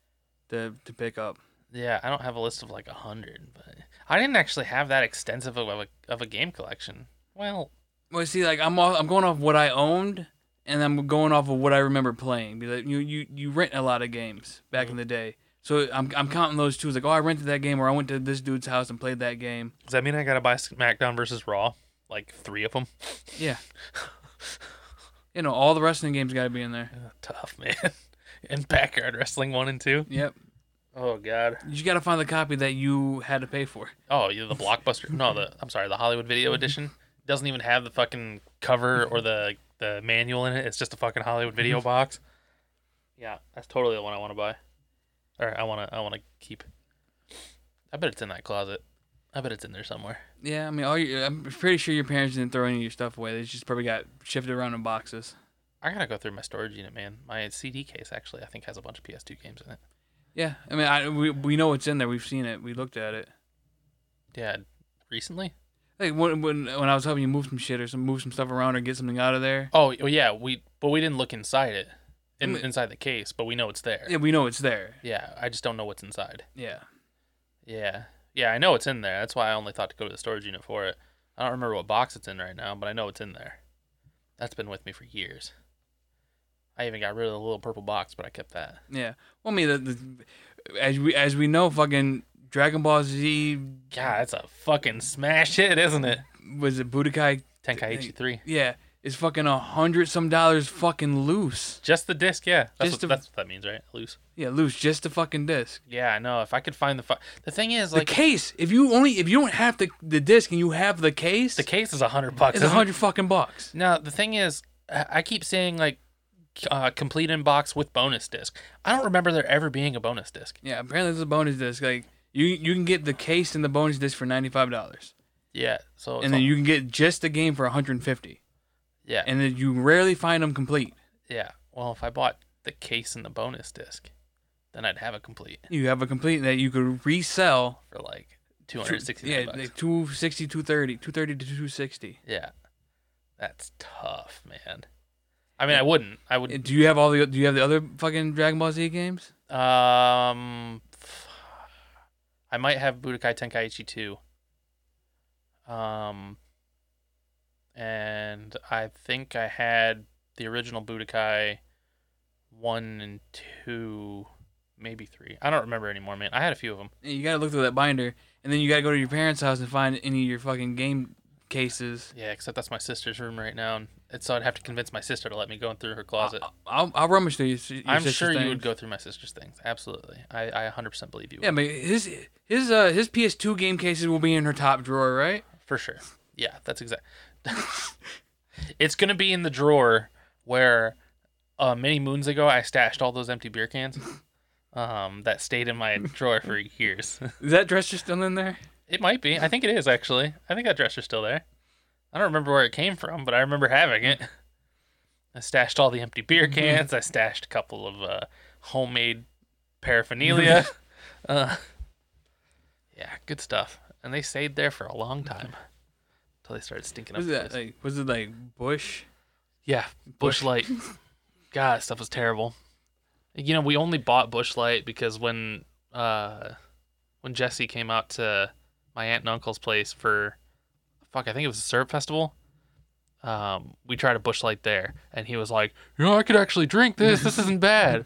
to to pick up. Yeah, I don't have a list of like a hundred, but I didn't actually have that extensive of a of a game collection. Well, well, see, like I'm all, I'm going off what I owned. And I'm going off of what I remember playing. Be like, you you you rent a lot of games back mm-hmm. in the day, so I'm I'm counting those two. It's like, oh, I rented that game, or I went to this dude's house and played that game. Does that mean I gotta buy SmackDown versus Raw, like three of them? Yeah. You know, all the wrestling games gotta be in there. Uh, tough, man. And Backyard Wrestling one and two. Yep. Oh God. You gotta find the copy that you had to pay for. Oh, yeah, the Blockbuster. no, the I'm sorry, the Hollywood Video edition doesn't even have the fucking cover or the. The manual in it. It's just a fucking Hollywood Video box. Yeah, that's totally the one I want to buy, or I want to I want to keep. I bet it's in that closet. I bet it's in there somewhere. Yeah, I mean, all your, I'm pretty sure your parents didn't throw any of your stuff away. They just probably got shifted around in boxes. I gotta go through my storage unit, man. My C D case actually, I think, has a bunch of P S two games in it. Yeah, I mean, I we we know it's in there. We've seen it. We looked at it. Yeah, recently. Like when when when I was helping you move some shit or some move some stuff around or get something out of there. Oh yeah, we but we didn't look inside it, in, inside the case. But we know it's there. Yeah, we know it's there. Yeah, I just don't know what's inside. Yeah, yeah, yeah. I know it's in there. That's why I only thought to go to the storage unit for it. I don't remember what box it's in right now, but I know it's in there. That's been with me for years. I even got rid of the little purple box, but I kept that. Yeah. Well, I mean, the, the, as we as we know, fucking. Dragon Ball Z. God, that's a fucking smash hit, isn't it? Was it Budokai Tenkaichi three? Yeah. It's fucking a hundred some dollars fucking loose. Just the disc, yeah. That's what, the, that's what that means, right? Loose. Yeah, loose. Just the fucking disc. Yeah, I know. If I could find the... Fu- the thing is, like... The case. If you only... If you don't have the, the disc and you have the case... The case is a hundred bucks. It's a hundred fucking bucks. Now, the thing is, I keep saying, like, Uh, complete in box with bonus disc. I don't remember there ever being a bonus disc. Yeah, apparently there's a bonus disc, like... You you can get the case and the bonus disc for ninety-five dollars. Yeah. So and then on. you can get just the game for one hundred fifty dollars. Yeah. And then you rarely find them complete. Yeah. Well, if I bought the case and the bonus disc, then I'd have a complete. You have a complete that you could resell for like two hundred sixty dollars. Yeah, bucks. Like two hundred sixty dollars, two hundred thirty dollars, two hundred thirty dollars to two hundred sixty dollars. Yeah. That's tough, man. I mean, I wouldn't. I would. Do you have all the? Do you have the other fucking Dragon Ball Z games? Um, I might have Budokai Tenkaichi two. Um, and I think I had the original Budokai one and two, maybe three. I don't remember anymore, man. I had a few of them. You gotta look through that binder, and then you gotta go to your parents' house and find any of your fucking game cases. Yeah, except that's my sister's room right now, and so I'd have to convince my sister to let me go through her closet. I'll, I'll, I'll rummage through your, your I'm sister's sure things. You would go through my sister's things. Absolutely, I, I one hundred percent believe you would. Yeah, but his his uh his P S two game cases will be in her top drawer, right? For sure. Yeah, that's exact. It's gonna be in the drawer where uh, many moons ago I stashed all those empty beer cans, um, that stayed in my drawer for years. Is that dresser still in there? It might be. I think it is, actually. I think that dresser's still there. I don't remember where it came from, but I remember having it. I stashed all the empty beer cans. I stashed a couple of uh, homemade paraphernalia. uh, yeah, good stuff. And they stayed there for a long time until they started stinking up. Was, that, like, was it like Bush? Yeah, Bush, Bush Light. God, that stuff was terrible. You know, we only bought Bush Light because when uh, when Jesse came out to my aunt and uncle's place for, fuck, I think it was a syrup festival. Um, we tried a Bush Light there, and he was like, you know, I could actually drink this. This isn't bad.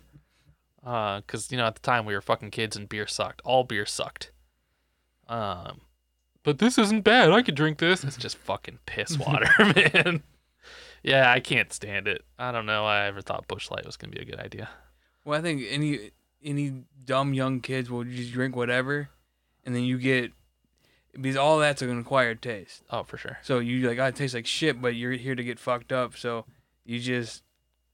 Uh, cause you know, at the time we were fucking kids and beer sucked. All beer sucked. Um, but this isn't bad. I could drink this. It's just fucking piss water, man. Yeah, I can't stand it. I don't know why I ever thought Bush Light was gonna be a good idea. Well, I think any any dumb young kids will just drink whatever, and then you get. Because all that's an acquired taste. Oh, for sure. So you like, oh, it tastes like shit, but you're here to get fucked up. So you just,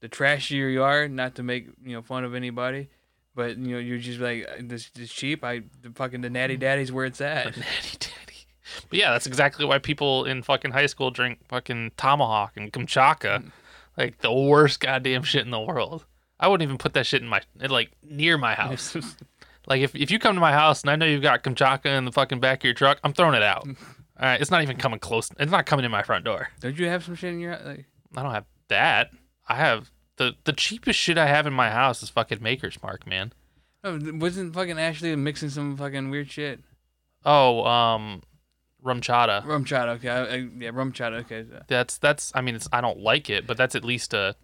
the trashier you are, not to make, you know, fun of anybody, but, you know, you're just like, this is cheap. I, the fucking, the Natty Daddy's where it's at. The Natty Daddy. But yeah, that's exactly why people in fucking high school drink fucking Tomahawk and Kamchatka. Like, the worst goddamn shit in the world. I wouldn't even put that shit in my, like, near my house. Like, if if you come to my house and I know you've got Kamchatka in the fucking back of your truck, I'm throwing it out. All right, it's not even coming close. It's not coming in my front door. Don't you have some shit in your house? Like... I don't have that. I have... The, the cheapest shit I have in my house is fucking Maker's Mark, man. Oh, wasn't fucking Ashley mixing some fucking weird shit? Oh, um... Rumchata. Rumchata, okay. I, I, yeah, Rumchata, okay. That's... that's. I mean, it's. I don't like it, but that's at least a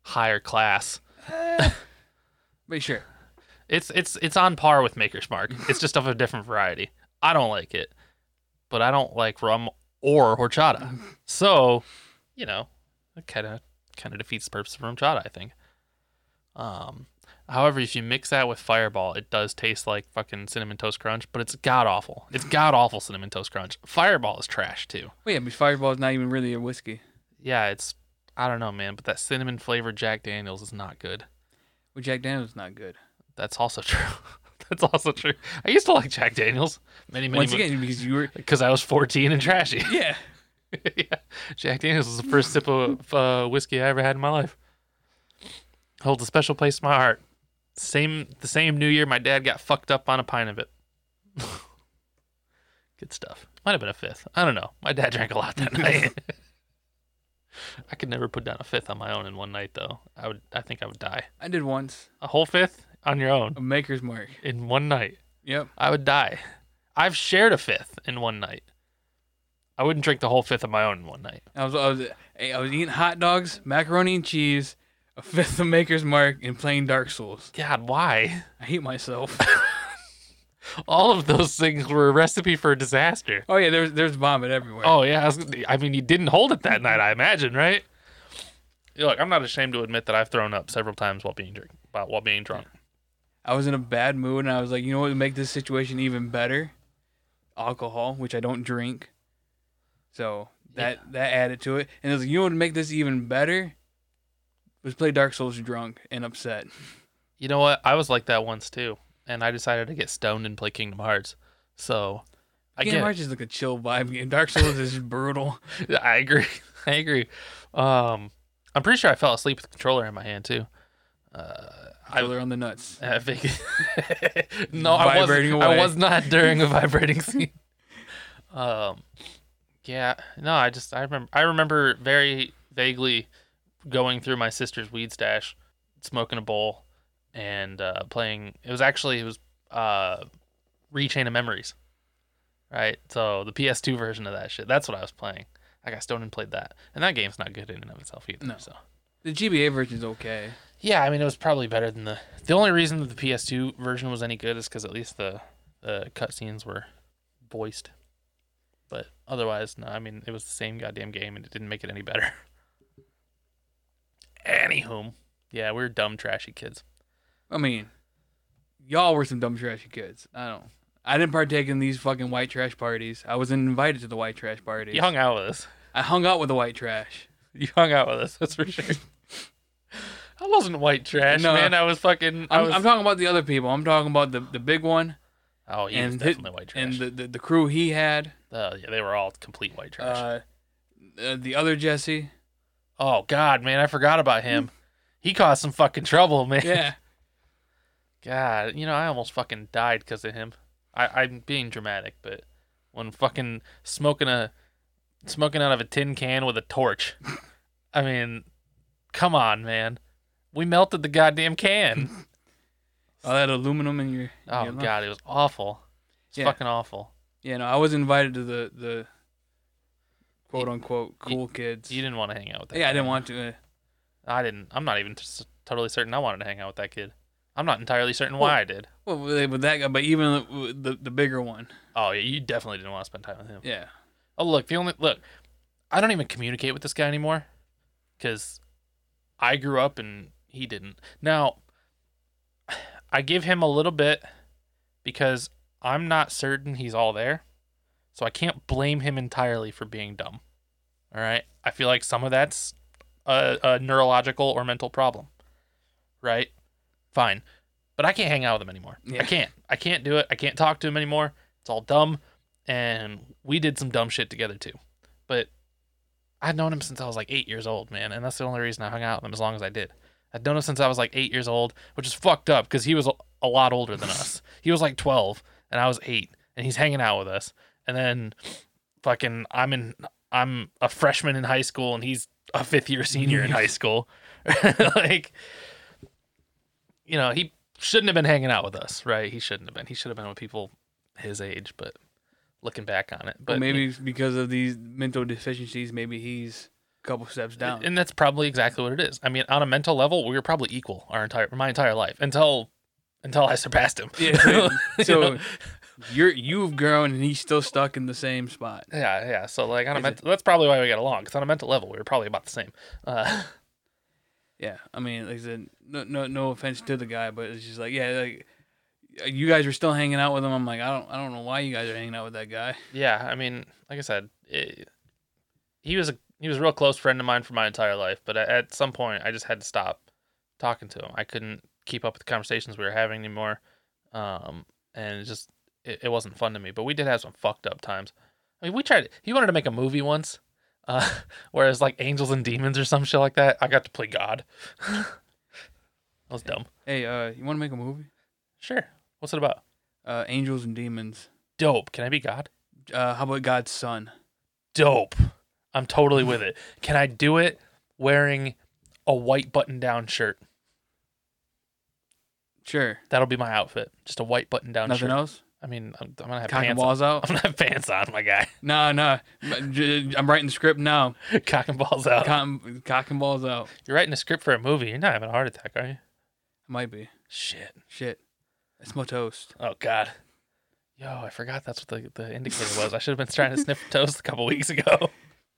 higher class. Uh, but sure. It's it's it's on par with Maker's Mark. It's just of a different variety. I don't like it, but I don't like rum or horchata. So, you know, it kind of kind of defeats the purpose of rumchata, I think. Um, however, if you mix that with Fireball, it does taste like fucking Cinnamon Toast Crunch, but it's god awful. It's god awful Cinnamon Toast Crunch. Fireball is trash too. Well, yeah, but Fireball is not even really a whiskey. Yeah, it's I don't know, man, but that cinnamon flavored Jack Daniels is not good. Well, Jack Daniels is not good. That's also true. That's also true. I used to like Jack Daniels. Many, many Once again, mo- because you were... Because I was fourteen and trashy. Yeah. Yeah. Jack Daniels was the first sip of uh, whiskey I ever had in my life. Holds a special place in my heart. Same, the same New Year, my dad got fucked up on a pint of it. Good stuff. Might have been a fifth. I don't know. My dad drank a lot that night. I could never put down a fifth on my own in one night, though. I would. I think I would die. I did once. A whole fifth? On your own. A Maker's Mark. In one night. Yep. I would die. I've shared a fifth in one night. I wouldn't drink the whole fifth of my own in one night. I was I was, I was eating hot dogs, macaroni and cheese, a fifth of Maker's Mark, and playing Dark Souls. God, why? I hate myself. All of those things were a recipe for disaster. Oh, yeah, there's there's vomit everywhere. Oh, yeah. I, was, I mean, you didn't hold it that night, I imagine, right? Look, I'm not ashamed to admit that I've thrown up several times while being, drink, while being drunk. Yeah. I was in a bad mood, and I was like, you know what would make this situation even better? Alcohol, which I don't drink. So that yeah. that added to it. And I was like, you know what would make this even better? Was play Dark Souls drunk and upset. You know what? I was like that once, too. And I decided to get stoned and play Kingdom Hearts. So I Kingdom Hearts is like a chill vibe game. Dark Souls is brutal. I agree. I agree. Um, I'm pretty sure I fell asleep with the controller in my hand too. Uh, controller I, on the nuts. I think. no, I was. I was not during a vibrating scene. um, yeah. No, I just I remember I remember very vaguely going through my sister's weed stash, smoking a bowl, and uh, playing. It was actually it was uh, Rechain of Memories. Right, so the P S two version of that shit. That's what I was playing. I got stoned and played that. And that game's not good in and of itself either. No. So. The G B A version's okay. Yeah, I mean, it was probably better than the... The only reason that the P S two version was any good is because at least the, the cutscenes were voiced. But otherwise, no, I mean, it was the same goddamn game and it didn't make it any better. Anywho, yeah, we were dumb, trashy kids. I mean, y'all were some dumb, trashy kids. I don't... I didn't partake in these fucking white trash parties. I wasn't invited to the white trash parties. You hung out with us. I hung out with the white trash. You hung out with us, that's for sure. I wasn't white trash, no, man. I was fucking... I I'm, was... I'm talking about the other people. I'm talking about the, the big one. Oh, he was definitely his, white trash. And the, the, the crew he had. Oh, yeah, they were all complete white trash. Uh, uh, the other Jesse. Oh, God, man. I forgot about him. He caused some fucking trouble, man. Yeah. God, you know, I almost fucking died because of him. I, I'm being dramatic, but when fucking smoking a smoking out of a tin can with a torch, I mean, come on, man, we melted the goddamn can. All that aluminum in your in oh your god, lunch. It was awful. It's yeah. fucking awful. Yeah, no, I was invited to the the quote unquote cool you, kids. You didn't want to hang out with that. Yeah, kid. I didn't want to. Uh, I didn't. I'm not even t- totally certain I wanted to hang out with that kid. I'm not entirely certain why well, I did. Well, with that guy, but even the, the the bigger one. Oh yeah, you definitely didn't want to spend time with him. Yeah. Oh look, the only look, I don't even communicate with this guy anymore, because I grew up and he didn't. Now, I give him a little bit because I'm not certain he's all there, so I can't blame him entirely for being dumb. All right, I feel like some of that's a, a neurological or mental problem, right? Fine, but I can't hang out with him anymore. Yeah. I can't. I can't do it. I can't talk to him anymore. It's all dumb, and we did some dumb shit together, too. But I've known him since I was, like, eight years old, man, and that's the only reason I hung out with him as long as I did. I've known him since I was, like, eight years old, which is fucked up, because he was a lot older than us. He was, like, twelve, and I was eight, and he's hanging out with us. And then, fucking, I'm in... I'm a freshman in high school, and he's a fifth-year senior in high school. Like... You know, he shouldn't have been hanging out with us, right? He shouldn't have been. He should have been with people his age, but looking back on it. But well, maybe he, because of these mental deficiencies, maybe he's a couple steps down. And that's probably exactly what it is. I mean, on a mental level, we were probably equal our entire my entire life until until I surpassed him. Yeah, so you're, you've grown and he's still stuck in the same spot. Yeah, yeah. So like on a mental, that's probably why we got along, because on a mental level, we were probably about the same. Uh Yeah, I mean, like I said, no, no, no offense to the guy, but it's just like, yeah, like you guys are still hanging out with him. I'm like, I don't, I don't know why you guys are hanging out with that guy. Yeah, I mean, like I said, it, he was a he was a real close friend of mine for my entire life, but at some point, I just had to stop talking to him. I couldn't keep up with the conversations we were having anymore, um, and it just it, it wasn't fun to me. But we did have some fucked up times. I mean, we tried. He wanted to make a movie once. Uh, whereas like Angels and Demons or some shit like that, I got to play God. That was dumb. Hey, uh, you want to make a movie? Sure. What's it about? Uh, Angels and Demons. Dope. Can I be God? Uh, how about God's son? Dope. I'm totally with it. Can I do it wearing a white button-down shirt? Sure. That'll be my outfit. Just a white button-down Nothing shirt. Nothing else? I mean, I'm, I'm gonna have Cock pants and balls on. Out. I'm gonna have pants on, my guy. No, no, I'm writing the script now. Cock and balls out. Cock, cock and balls out. You're writing a script for a movie. You're not having a heart attack, are you? Might be. Shit. Shit. I smell toast. Oh God. Yo, I forgot that's what the, the indicator was. I should have been trying to sniff toast a couple weeks ago.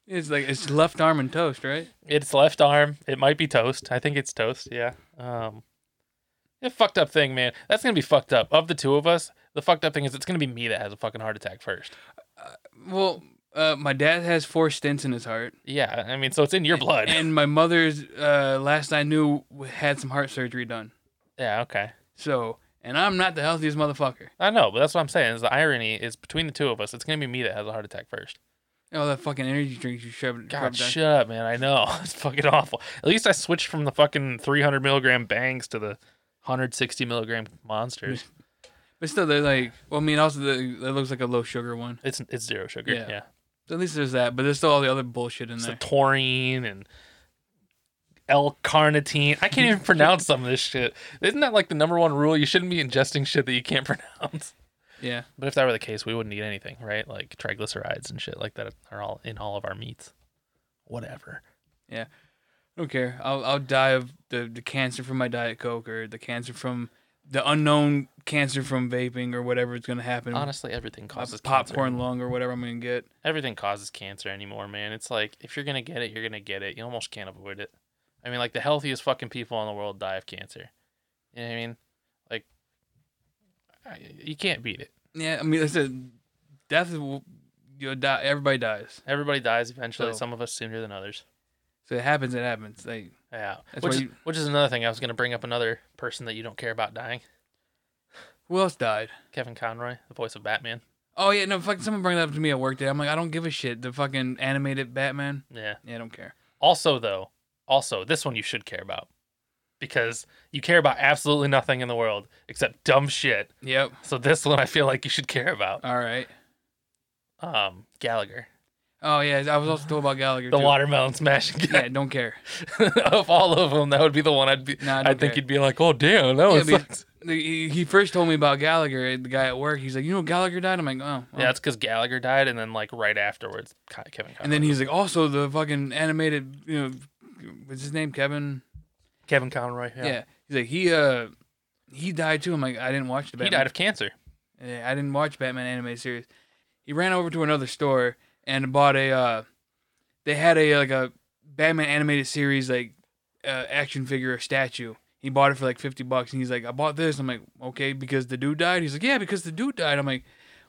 It's like it's left arm and toast, right? It's left arm. It might be toast. I think it's toast. Yeah. Um. A fucked up thing, man. That's gonna be fucked up. Of the two of us, the fucked up thing is it's gonna be me that has a fucking heart attack first. Uh, well, uh, my dad has four stents in his heart. Yeah, I mean, so it's in your blood. And my mother's, uh, last I knew, had some heart surgery done. Yeah, okay. So and I'm not the healthiest motherfucker. I know, but that's what I'm saying. Is the irony is between the two of us, it's gonna be me that has a heart attack first. All that fucking energy drinks you shoved. God, shut up, man. I know. It's fucking awful. At least I switched from the fucking three hundred milligram bangs to the one hundred sixty milligram monsters. But still, they're like, well, I mean, also, the, it looks like a low sugar one. It's it's zero sugar, yeah. yeah. So at least there's that, but there's still all the other bullshit in it's there. The taurine and L-carnitine. I can't even pronounce some of this shit. Isn't that like the number one rule? You shouldn't be ingesting shit that you can't pronounce. Yeah. But if that were the case, we wouldn't eat anything, right? Like triglycerides and shit like that are all in all of our meats. Whatever. Yeah. I don't care. I'll, I'll die of the, the cancer from my Diet Coke or the cancer from the unknown cancer from vaping or whatever is going to happen. Honestly, everything causes cancer. Popcorn lung or whatever I'm going to get. Everything causes cancer anymore, man. It's like if you're going to get it, you're going to get it. You almost can't avoid it. I mean, like the healthiest fucking people in the world die of cancer. You know what I mean? You can't beat it. Yeah, I mean, it's a death. You die. Everybody dies. Everybody dies eventually. So, some of us sooner than others. So it happens. It happens. Like, yeah. Which is, you, which is another thing. I was going to bring up another person that you don't care about dying. Who else died? Kevin Conroy, the voice of Batman. Oh yeah, no fucking. Someone bring that up to me at work today. I'm like, I don't give a shit. The fucking animated Batman. Yeah. Yeah, I don't care. Also, though, also this one you should care about. Because you care about absolutely nothing in the world except dumb shit. Yep. So this one I feel like you should care about. All right. Um, Gallagher. Oh, yeah. I was also told about Gallagher, The too. Watermelon smashing guy. Yeah, don't care. Of all of them, that would be the one I'd be... Nah, I don't think care. You'd be like, oh, damn, that was... Yeah, be, he first told me about Gallagher, the guy at work. He's like, you know Gallagher died? I'm like, oh. oh. Yeah, it's because Gallagher died, and then, like, right afterwards, Kevin Conroy. And then he's like, also the fucking animated, you know, what's his name, Kevin... Kevin Conroy. Yeah. yeah. He's like, he uh, he died too. I'm like, I didn't watch the Batman. He died of cancer. Yeah, I didn't watch Batman animated series. He ran over to another store and bought a, uh, they had a, like a Batman animated series, like uh, action figure or statue. He bought it for like fifty bucks. And he's like, I bought this. I'm like, okay, because the dude died? He's like, yeah, because the dude died. I'm like,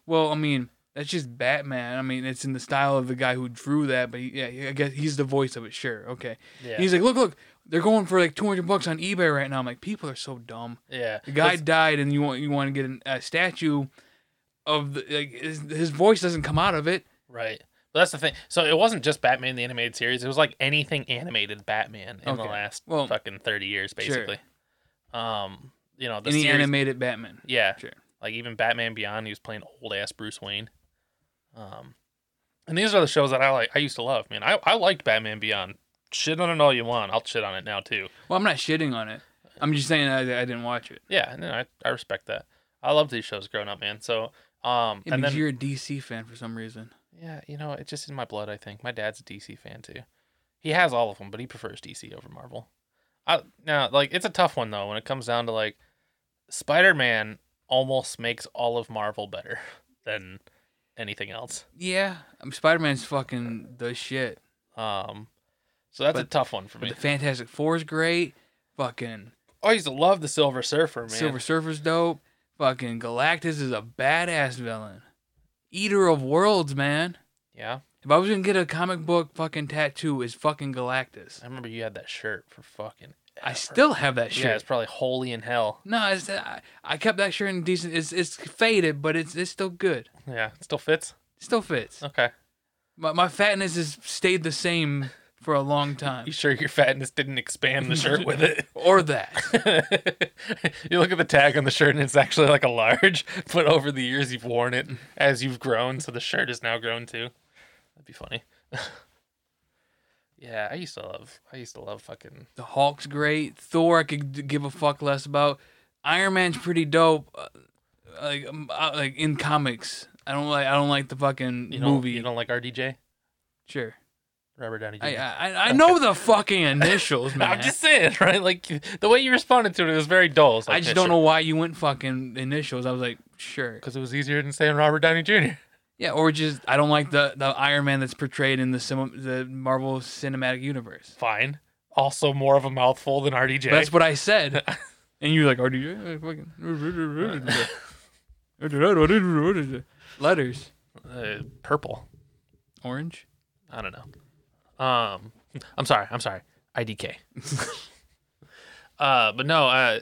well, I mean, that's just Batman. I mean, it's in the style of the guy who drew that, but he, yeah, I guess he's the voice of it. Sure. Okay. Yeah. And he's like, look, look. They're going for like two hundred bucks on eBay right now. I'm like, people are so dumb. Yeah. The guy died and you want you want to get an, a statue of the, like his, his voice doesn't come out of it. Right. But that's the thing. So it wasn't just Batman the animated series. It was like anything animated Batman in okay. the last well, fucking thirty years basically. Sure. Um, you know, the Any series, animated Batman. Yeah. Sure. Like even Batman Beyond, he was playing old ass Bruce Wayne. Um, and these are the shows that I like I used to love, man. I I liked Batman Beyond. Shit on it all you want. I'll shit on it now, too. Well, I'm not shitting on it. I'm just saying I, I didn't watch it. Yeah, no, I, I respect that. I loved these shows growing up, man. So, um, yeah, and then, you're a D C fan for some reason. Yeah, you know, it's just in my blood, I think. My dad's a D C fan, too. He has all of them, but he prefers D C over Marvel. I, now, like, it's a tough one, though, when it comes down to, like, Spider-Man almost makes all of Marvel better than anything else. Yeah, I mean, Spider-Man's fucking the shit. Um... So that's but, a tough one for me. The Fantastic Four is great. Fucking. I used to love the Silver Surfer, man. Silver Surfer's dope. Fucking Galactus is a badass villain. Eater of worlds, man. Yeah. If I was going to get a comic book fucking tattoo, it's fucking Galactus. I remember you had that shirt for fucking ever. I still have that shirt. Yeah, it's probably holy in hell. No, it's, I, I kept that shirt in decent. It's it's faded, but it's it's still good. Yeah, it still fits? It still fits. Okay. My, my fatness has stayed the same. For a long time. You sure your fatness didn't expand the shirt with it? Or that. You look at the tag on the shirt and it's actually like a large, but over the years you've worn it as you've grown, so the shirt is now grown too. That'd be funny. Yeah, I used to love, I used to love fucking... The Hulk's great. Thor I could give a fuck less about. Iron Man's pretty dope, uh, like, um, uh, like in comics. I don't like, I don't like the fucking you don't, movie. You don't like R D J? Sure. Robert Downey Junior I, I, I know the fucking initials, man. I'm just saying, right? Like, the way you responded to it, it was very dull. Like, I just don't know why you went fucking initials. I was like, sure. Because it was easier than saying Robert Downey Junior Yeah, or just, I don't like the, the Iron Man that's portrayed in the sim- the Marvel Cinematic Universe. Fine. Also more of a mouthful than R D J. But that's what I said. And you were like, R D J? Fucking... Letters. Uh, purple. Orange? I don't know. Um, I'm sorry. I'm sorry. I D K. uh, but no, uh,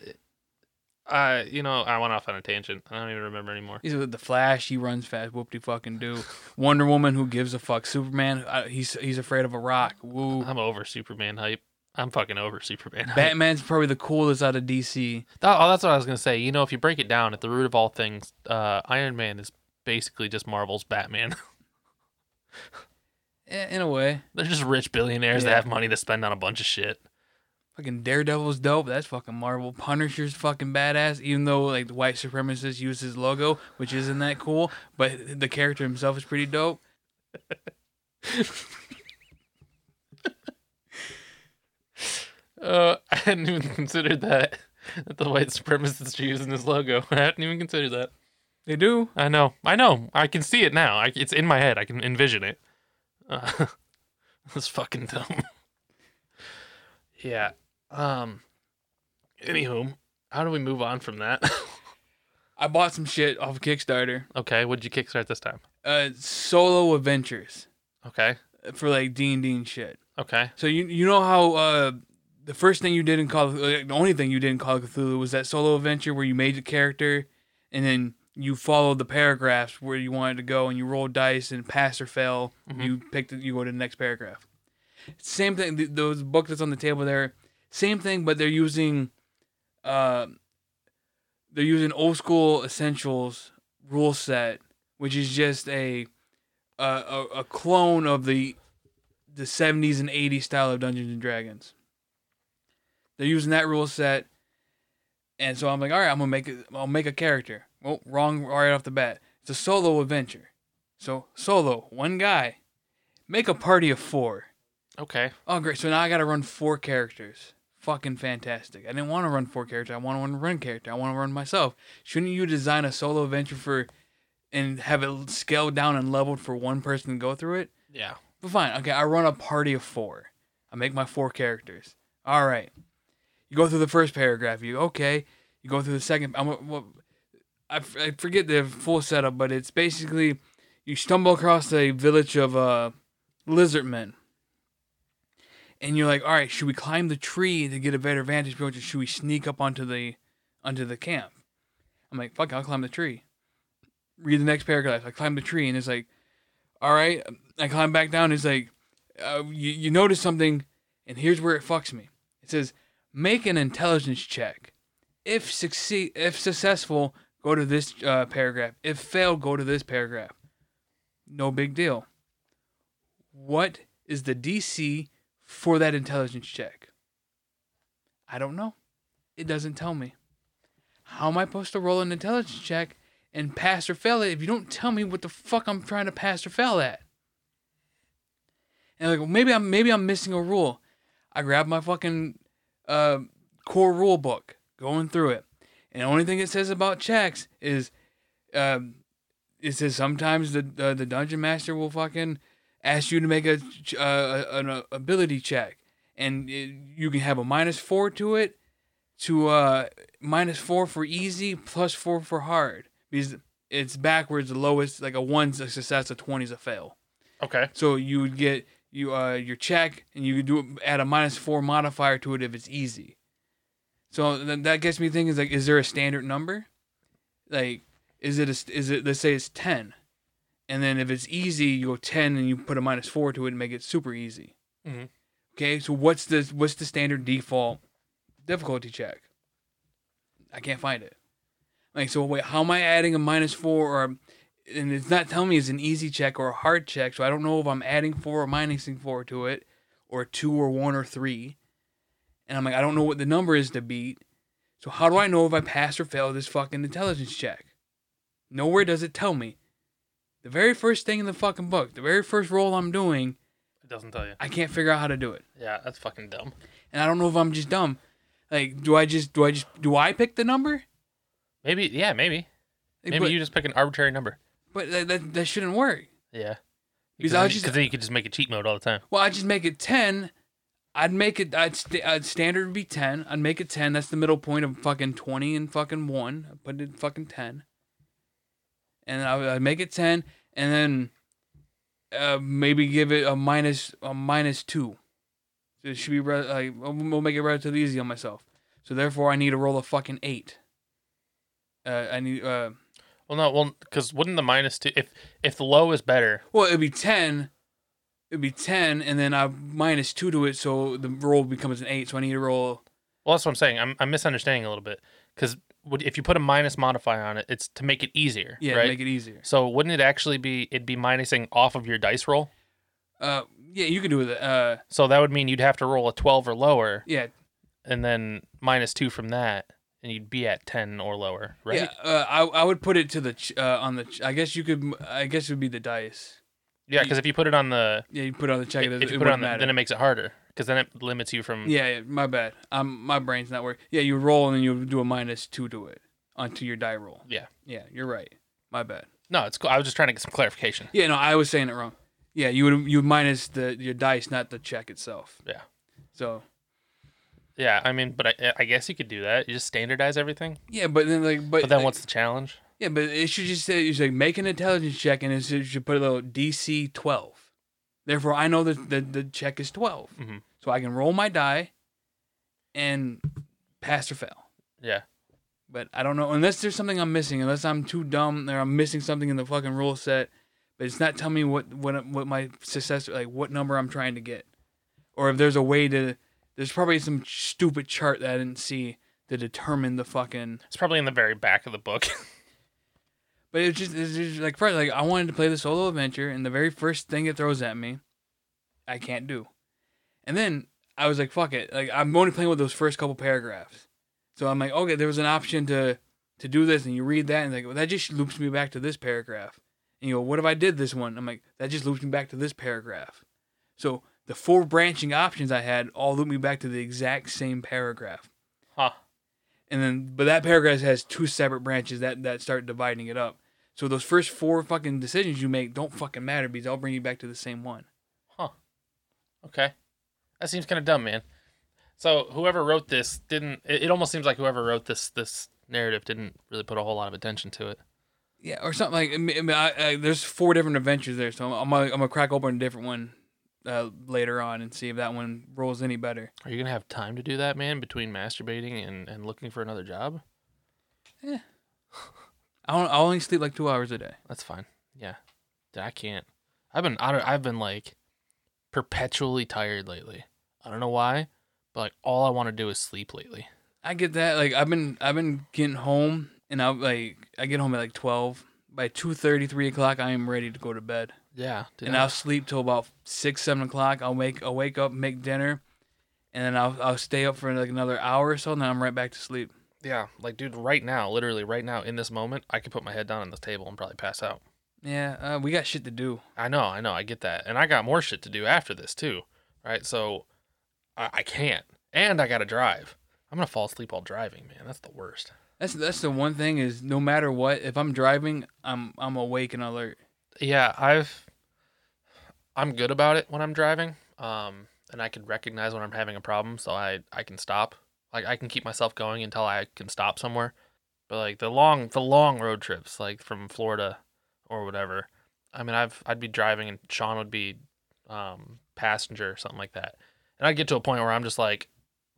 Uh, you know, I went off on a tangent. I don't even remember anymore. He's with the Flash. He runs fast. Whoop-de-fucking-do. Wonder Woman. Who gives a fuck? Superman. Uh, he's he's afraid of a rock. Woo. I'm over Superman hype. I'm fucking over Superman hype. Batman's probably the coolest out of D C. That, oh, that's what I was gonna say. You know, if you break it down, at the root of all things, uh, Iron Man is basically just Marvel's Batman. In a way. They're just rich billionaires yeah. that have money to spend on a bunch of shit. Fucking Daredevil's dope. That's fucking Marvel. Punisher's fucking badass, even though like the white supremacists use his logo, which isn't that cool, but the character himself is pretty dope. uh, I hadn't even considered that, that the white supremacists are using his logo. I hadn't even considered that. They do. I know. I know. I can see it now. I, it's in my head. I can envision it. Uh, that's fucking dumb. Yeah. Um, anywho, how do we move on from that? I bought some shit off of Kickstarter. Okay, what did you Kickstart this time? Uh, Solo Adventures. Okay. For like D and D and shit. Okay. So you you know how uh the first thing you did in Call of Cthulhu, the only thing you did in Call of Cthulhu was that solo adventure where you made the character and then you followed the paragraphs where you wanted to go and you rolled dice and pass or fail, mm-hmm. you picked it, you go to the next paragraph. Same thing, th- those book that's on the table there, same thing, but they're using, uh, they're using old school Essentials rule set, which is just a, uh, a, a clone of the, the seventies and eighties style of Dungeons and Dragons. They're using that rule set, and so I'm like, all right, I'm gonna make it. I'll make a character. Oh, wrong right off the bat. It's a solo adventure, so solo, one guy, make a party of four. Okay. Oh, great. So now I got to run four characters. Fucking fantastic. I didn't want to run four characters. I want to run character. I want to run myself. Shouldn't you design a solo adventure for and have it scaled down and leveled for one person to go through it? Yeah. But fine. Okay, I run a party of four. I make my four characters. All right. You go through the first paragraph. You okay. You go through the second. I'm, well, I, I forget the full setup, but it's basically you stumble across a village of uh, lizard men. And you're like, all right, should we climb the tree to get a better vantage point, or should we sneak up onto the onto the camp? I'm like, fuck, I'll climb the tree. Read the next paragraph. I climb the tree, and it's like, all right. I climb back down, and it's like, uh, you, you notice something, and here's where it fucks me. It says, make an intelligence check. If succeed, if successful, go to this uh, paragraph. If failed, go to this paragraph. No big deal. What is the D C for that intelligence check? I don't know. It doesn't tell me. How am I supposed to roll an intelligence check and pass or fail it if you don't tell me what the fuck I'm trying to pass or fail at? And like, well, maybe I'm maybe I'm missing a rule. I grab my fucking uh, core rule book, going through it, and the only thing it says about checks is, uh, it says sometimes the uh, the dungeon master will fucking ask you to make a uh, an ability check, and it, you can have a minus four to it, to uh minus four for easy, plus four for hard, because it's backwards. The lowest, like a one's a success, a twenty's a fail. Okay. So you would get you uh your check, and you could do it, add a minus four modifier to it if it's easy. So th- that gets me thinking: is like, is there a standard number? Like, is it a, is it? Let's say it's ten. And then if it's easy, you go ten and you put a minus four to it and make it super easy. Mm-hmm. Okay, so what's the what's the standard default difficulty check? I can't find it. Like, so wait, how am I adding a minus four? Or, and it's not telling me it's an easy check or a hard check, so I don't know if I'm adding four or minusing four to it, or two or one or three. And I'm like, I don't know what the number is to beat. So how do I know if I pass or fail this fucking intelligence check? Nowhere does it tell me. The very first thing in the fucking book, the very first roll I'm doing, it doesn't tell you. I can't figure out how to do it. Yeah, that's fucking dumb. And I don't know if I'm just dumb. Like, do I just, do I just, do I pick the number? Maybe, yeah, maybe. Like, maybe but, you just pick an arbitrary number. But that that, that shouldn't work. Yeah. Because I just, then you could just make it cheat mode all the time. Well, I just make it ten. I'd make it, I'd, st- I'd standard would be ten. I'd make it ten. That's the middle point of fucking twenty and fucking one. I put it fucking ten. And I'd make it ten, and then uh, maybe give it a minus a minus two. So it should be re- like we'll make it relatively easy on myself. So therefore, I need to roll a fucking eight. Uh, I need. Uh, well, no, well, because wouldn't the minus two if if the low is better? Well, it'd be ten. It'd be ten, and then I minus two to it, so the roll becomes an eight. So I need to roll. Well, that's what I'm saying. I'm I'm misunderstanding a little bit because if you put a minus modifier on it, it's to make it easier. Yeah, right? Make it easier. So wouldn't it actually be? It'd be minusing off of your dice roll. Uh, yeah, you could do that. Uh, so that would mean you'd have to roll a twelve or lower. Yeah, and then minus two from that. And you'd be at ten or lower, right? Yeah, uh, I I would put it to the ch- uh, on the. Ch- I guess you could. I guess it would be the dice. Yeah, because if you put it on the. Yeah, you put it on the check. If, it, if you it put it on the, then it makes it harder because then it limits you from. Yeah, yeah, my bad. Um, my brain's not working. Yeah, you roll and then you do a minus two to it onto your die roll. Yeah. Yeah, you're right. My bad. No, it's cool. I was just trying to get some clarification. Yeah, no, I was saying it wrong. Yeah, you would you would minus the your dice, not the check itself. Yeah. So. Yeah, I mean, but I, I guess you could do that. You just standardize everything. Yeah, but then like, but, but then like, what's the challenge? Yeah, but it should just say you should like, make an intelligence check, and it should put a little D C twelve. Therefore, I know that the, the check is twelve, mm-hmm. so I can roll my die, and pass or fail. Yeah, but I don't know unless there's something I'm missing. Unless I'm too dumb, or I'm missing something in the fucking rule set. But it's not telling me what what what my success like what number I'm trying to get, or if there's a way to. There's probably some stupid chart that I didn't see to determine the fucking... It's probably in the very back of the book. But it's just, it's just like, first, like, I wanted to play the solo adventure, and the very first thing it throws at me, I can't do. And then I was like, fuck it. Like, I'm only playing with those first couple paragraphs. So I'm like, okay, there was an option to, to do this, and you read that, and like, well, that just loops me back to this paragraph. And you go, what if I did this one? I'm like, that just loops me back to this paragraph. So... The four branching options I had all loop me back to the exact same paragraph. Huh. And then, but that paragraph has two separate branches that, that start dividing it up. So those first four fucking decisions you make don't fucking matter because I'll bring you back to the same one. Huh. Okay. That seems kind of dumb, man. So whoever wrote this didn't, it, it almost seems like whoever wrote this this narrative didn't really put a whole lot of attention to it. Yeah, or something like, I mean, I, I, there's four different adventures there, so I'm, I'm going to crack open a different one. Uh, later on and see if that one rolls any better. Are you going to have time to do that, man, between masturbating and, and looking for another job? Yeah. I don't, I only sleep like two hours a day. That's fine. Yeah. Dude, I can't. I've been I've been like perpetually tired lately. I don't know why, but like all I want to do is sleep lately. I get that. Like I've been I've been getting home and I like I get home at like twelve. By two thirty, three o'clock, I am ready to go to bed. Yeah. And know. I'll sleep till about six, seven o'clock. I'll wake, I'll wake up, make dinner, and then I'll I'll stay up for like another hour or so, and then I'm right back to sleep. Yeah. Like, dude, right now, literally right now, in this moment, I could put my head down on this table and probably pass out. Yeah. Uh, we got shit to do. I know. I know. I get that. And I got more shit to do after this, too. Right? So, I, I can't. And I got to drive. I'm going to fall asleep while driving, man. That's the worst. That's that's the one thing is no matter what, if I'm driving, I'm I'm awake and alert. Yeah, I've I'm good about it when I'm driving, um, and I can recognize when I'm having a problem, so I, I can stop. Like I can keep myself going until I can stop somewhere. But like the long the long road trips, like from Florida or whatever, I mean I've I'd be driving and Sean would be um, passenger or something like that, and I'd get to a point where I'm just like,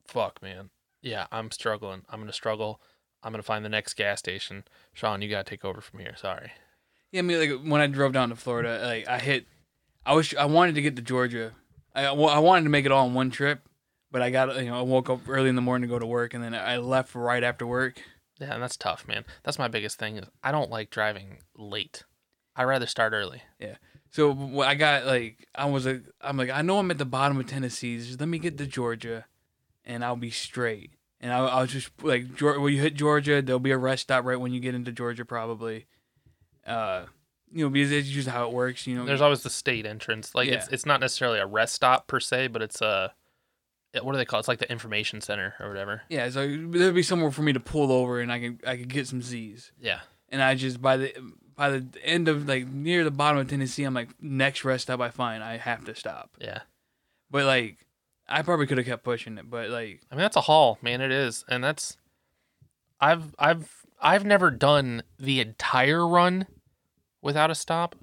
fuck man, yeah I'm struggling, I'm gonna struggle, I'm gonna find the next gas station. Sean, you gotta take over from here. Sorry. Yeah, I mean, like when I drove down to Florida, like I hit, I was I wanted to get to Georgia, I, well, I wanted to make it all in one trip, but I got you know I woke up early in the morning to go to work, and then I left right after work. Yeah, and that's tough, man. That's my biggest thing is I don't like driving late. I rather start early. Yeah. So I got like I was like I'm like I know I'm at the bottom of Tennessee. Just let me get to Georgia, and I'll be straight. And I, I was just like, when you hit Georgia, there'll be a rest stop right when you get into Georgia, probably. Uh, you know, because it's just how it works. You know, there's always the state entrance. Like, yeah. it's it's not necessarily a rest stop per se, but it's a what do they call it? It's like the information center or whatever. Yeah, so there'll be somewhere for me to pull over, and I can I can get some Z's. Yeah. And I just by the by the end of like near the bottom of Tennessee, I'm like, next rest stop I find, I have to stop. Yeah. But like. I probably could have kept pushing it, but like I mean that's a haul, man, it is. And that's I've I've I've never done the entire run without a stop.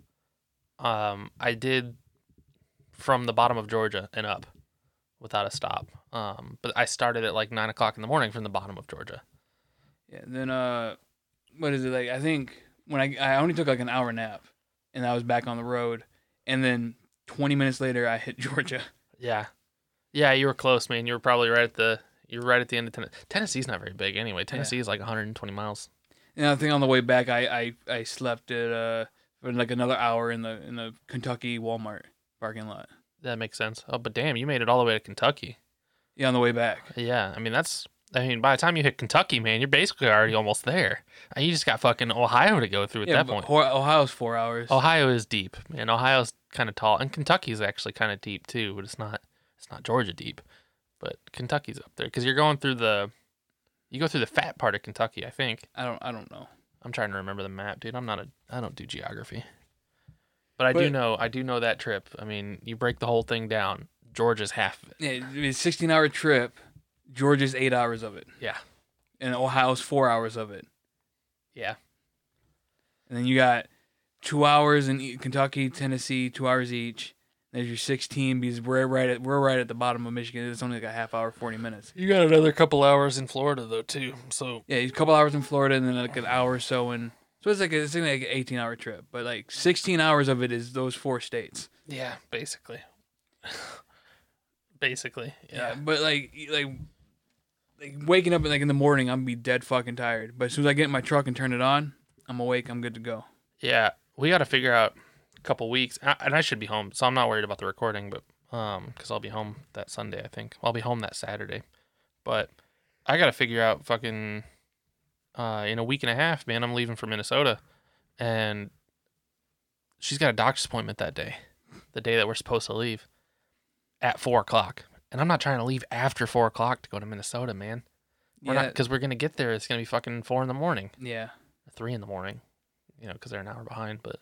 Um I did from the bottom of Georgia and up without a stop. Um but I started at like nine o'clock in the morning from the bottom of Georgia. Yeah, and then uh what is it like? I think when I I only took like an hour nap, and I was back on the road. And then twenty minutes later, I hit Georgia. Yeah, yeah, you were close, man. You were probably right at the you were right at the end of Tennessee. Tennessee's not very big anyway. Tennessee yeah. is like one hundred twenty miles. And I think on the way back, I I, I slept at uh for like another hour in the in the Kentucky Walmart parking lot. That makes sense. Oh, but damn, you made it all the way to Kentucky. Yeah, on the way back. Yeah, I mean that's. I mean, by the time you hit Kentucky, man, you're basically already almost there. You just got fucking Ohio to go through at yeah, that point. Ohio's four hours. Ohio is deep, and Ohio's kind of tall, and Kentucky's actually kind of deep too, but it's not. It's not Georgia deep, but Kentucky's up there because you're going through the. You go through the fat part of Kentucky, I think. I don't. I don't know. I'm trying to remember the map, dude. I'm not a. I don't do geography. But I but, do know. I do know that trip. I mean, you break the whole thing down. Georgia's half of it. Yeah, it's a sixteen-hour trip. Georgia's eight hours of it. Yeah. And Ohio's four hours of it. Yeah. And then you got two hours in Kentucky, Tennessee, two hours each. There's your sixteen because we're right at we're right at the bottom of Michigan. It's only like a half hour, forty minutes. You got another couple hours in Florida though too. So yeah, a couple hours in Florida, and then like an hour or so in. So it's like a, it's like an eighteen-hour trip, but like sixteen hours of it is those four states. Yeah, basically. basically, yeah. yeah. But like like. Like waking up like in the morning, I'm gonna be dead fucking tired. But as soon as I get in my truck and turn it on, I'm awake. I'm good to go. Yeah, we got to figure out a couple weeks, and I, and I should be home, so I'm not worried about the recording. But um, because I'll be home that Sunday, I think I'll be home that Saturday. But I got to figure out fucking uh, in a week and a half, man. I'm leaving for Minnesota, and she's got a doctor's appointment that day, the day that we're supposed to leave at four o'clock. And I'm not trying to leave after four o'clock to go to Minnesota, man. We're yeah. not because we're gonna get there. It's gonna be fucking four in the morning. Yeah, three in the morning. You know, because they're an hour behind. But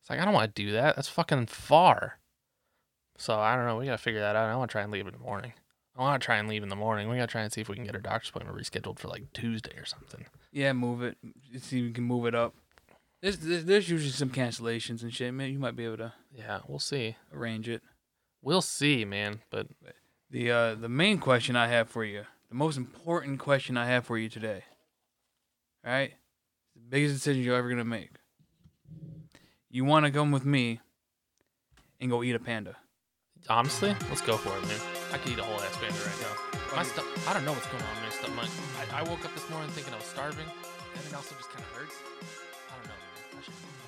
it's like I don't want to do that. That's fucking far. So I don't know. We gotta figure that out. I want to try and leave in the morning. I want to try and leave in the morning. We gotta try and see if we can get her doctor's appointment rescheduled for like Tuesday or something. Yeah, move it. See if we can move it up. There's there's usually some cancellations and shit, man. You might be able to. Yeah, we'll see. Arrange it. We'll see, man. But the uh, the main question I have for you, the most important question I have for you today, all right, the biggest decision you're ever gonna make. You want to come with me and go eat a panda? Honestly, let's go for it, man. I could eat a whole ass panda right now. My stu- I don't know what's going on, man. Stuff. My, I, I woke up this morning thinking I was starving, and it also just kind of hurts. I don't know, man. I should-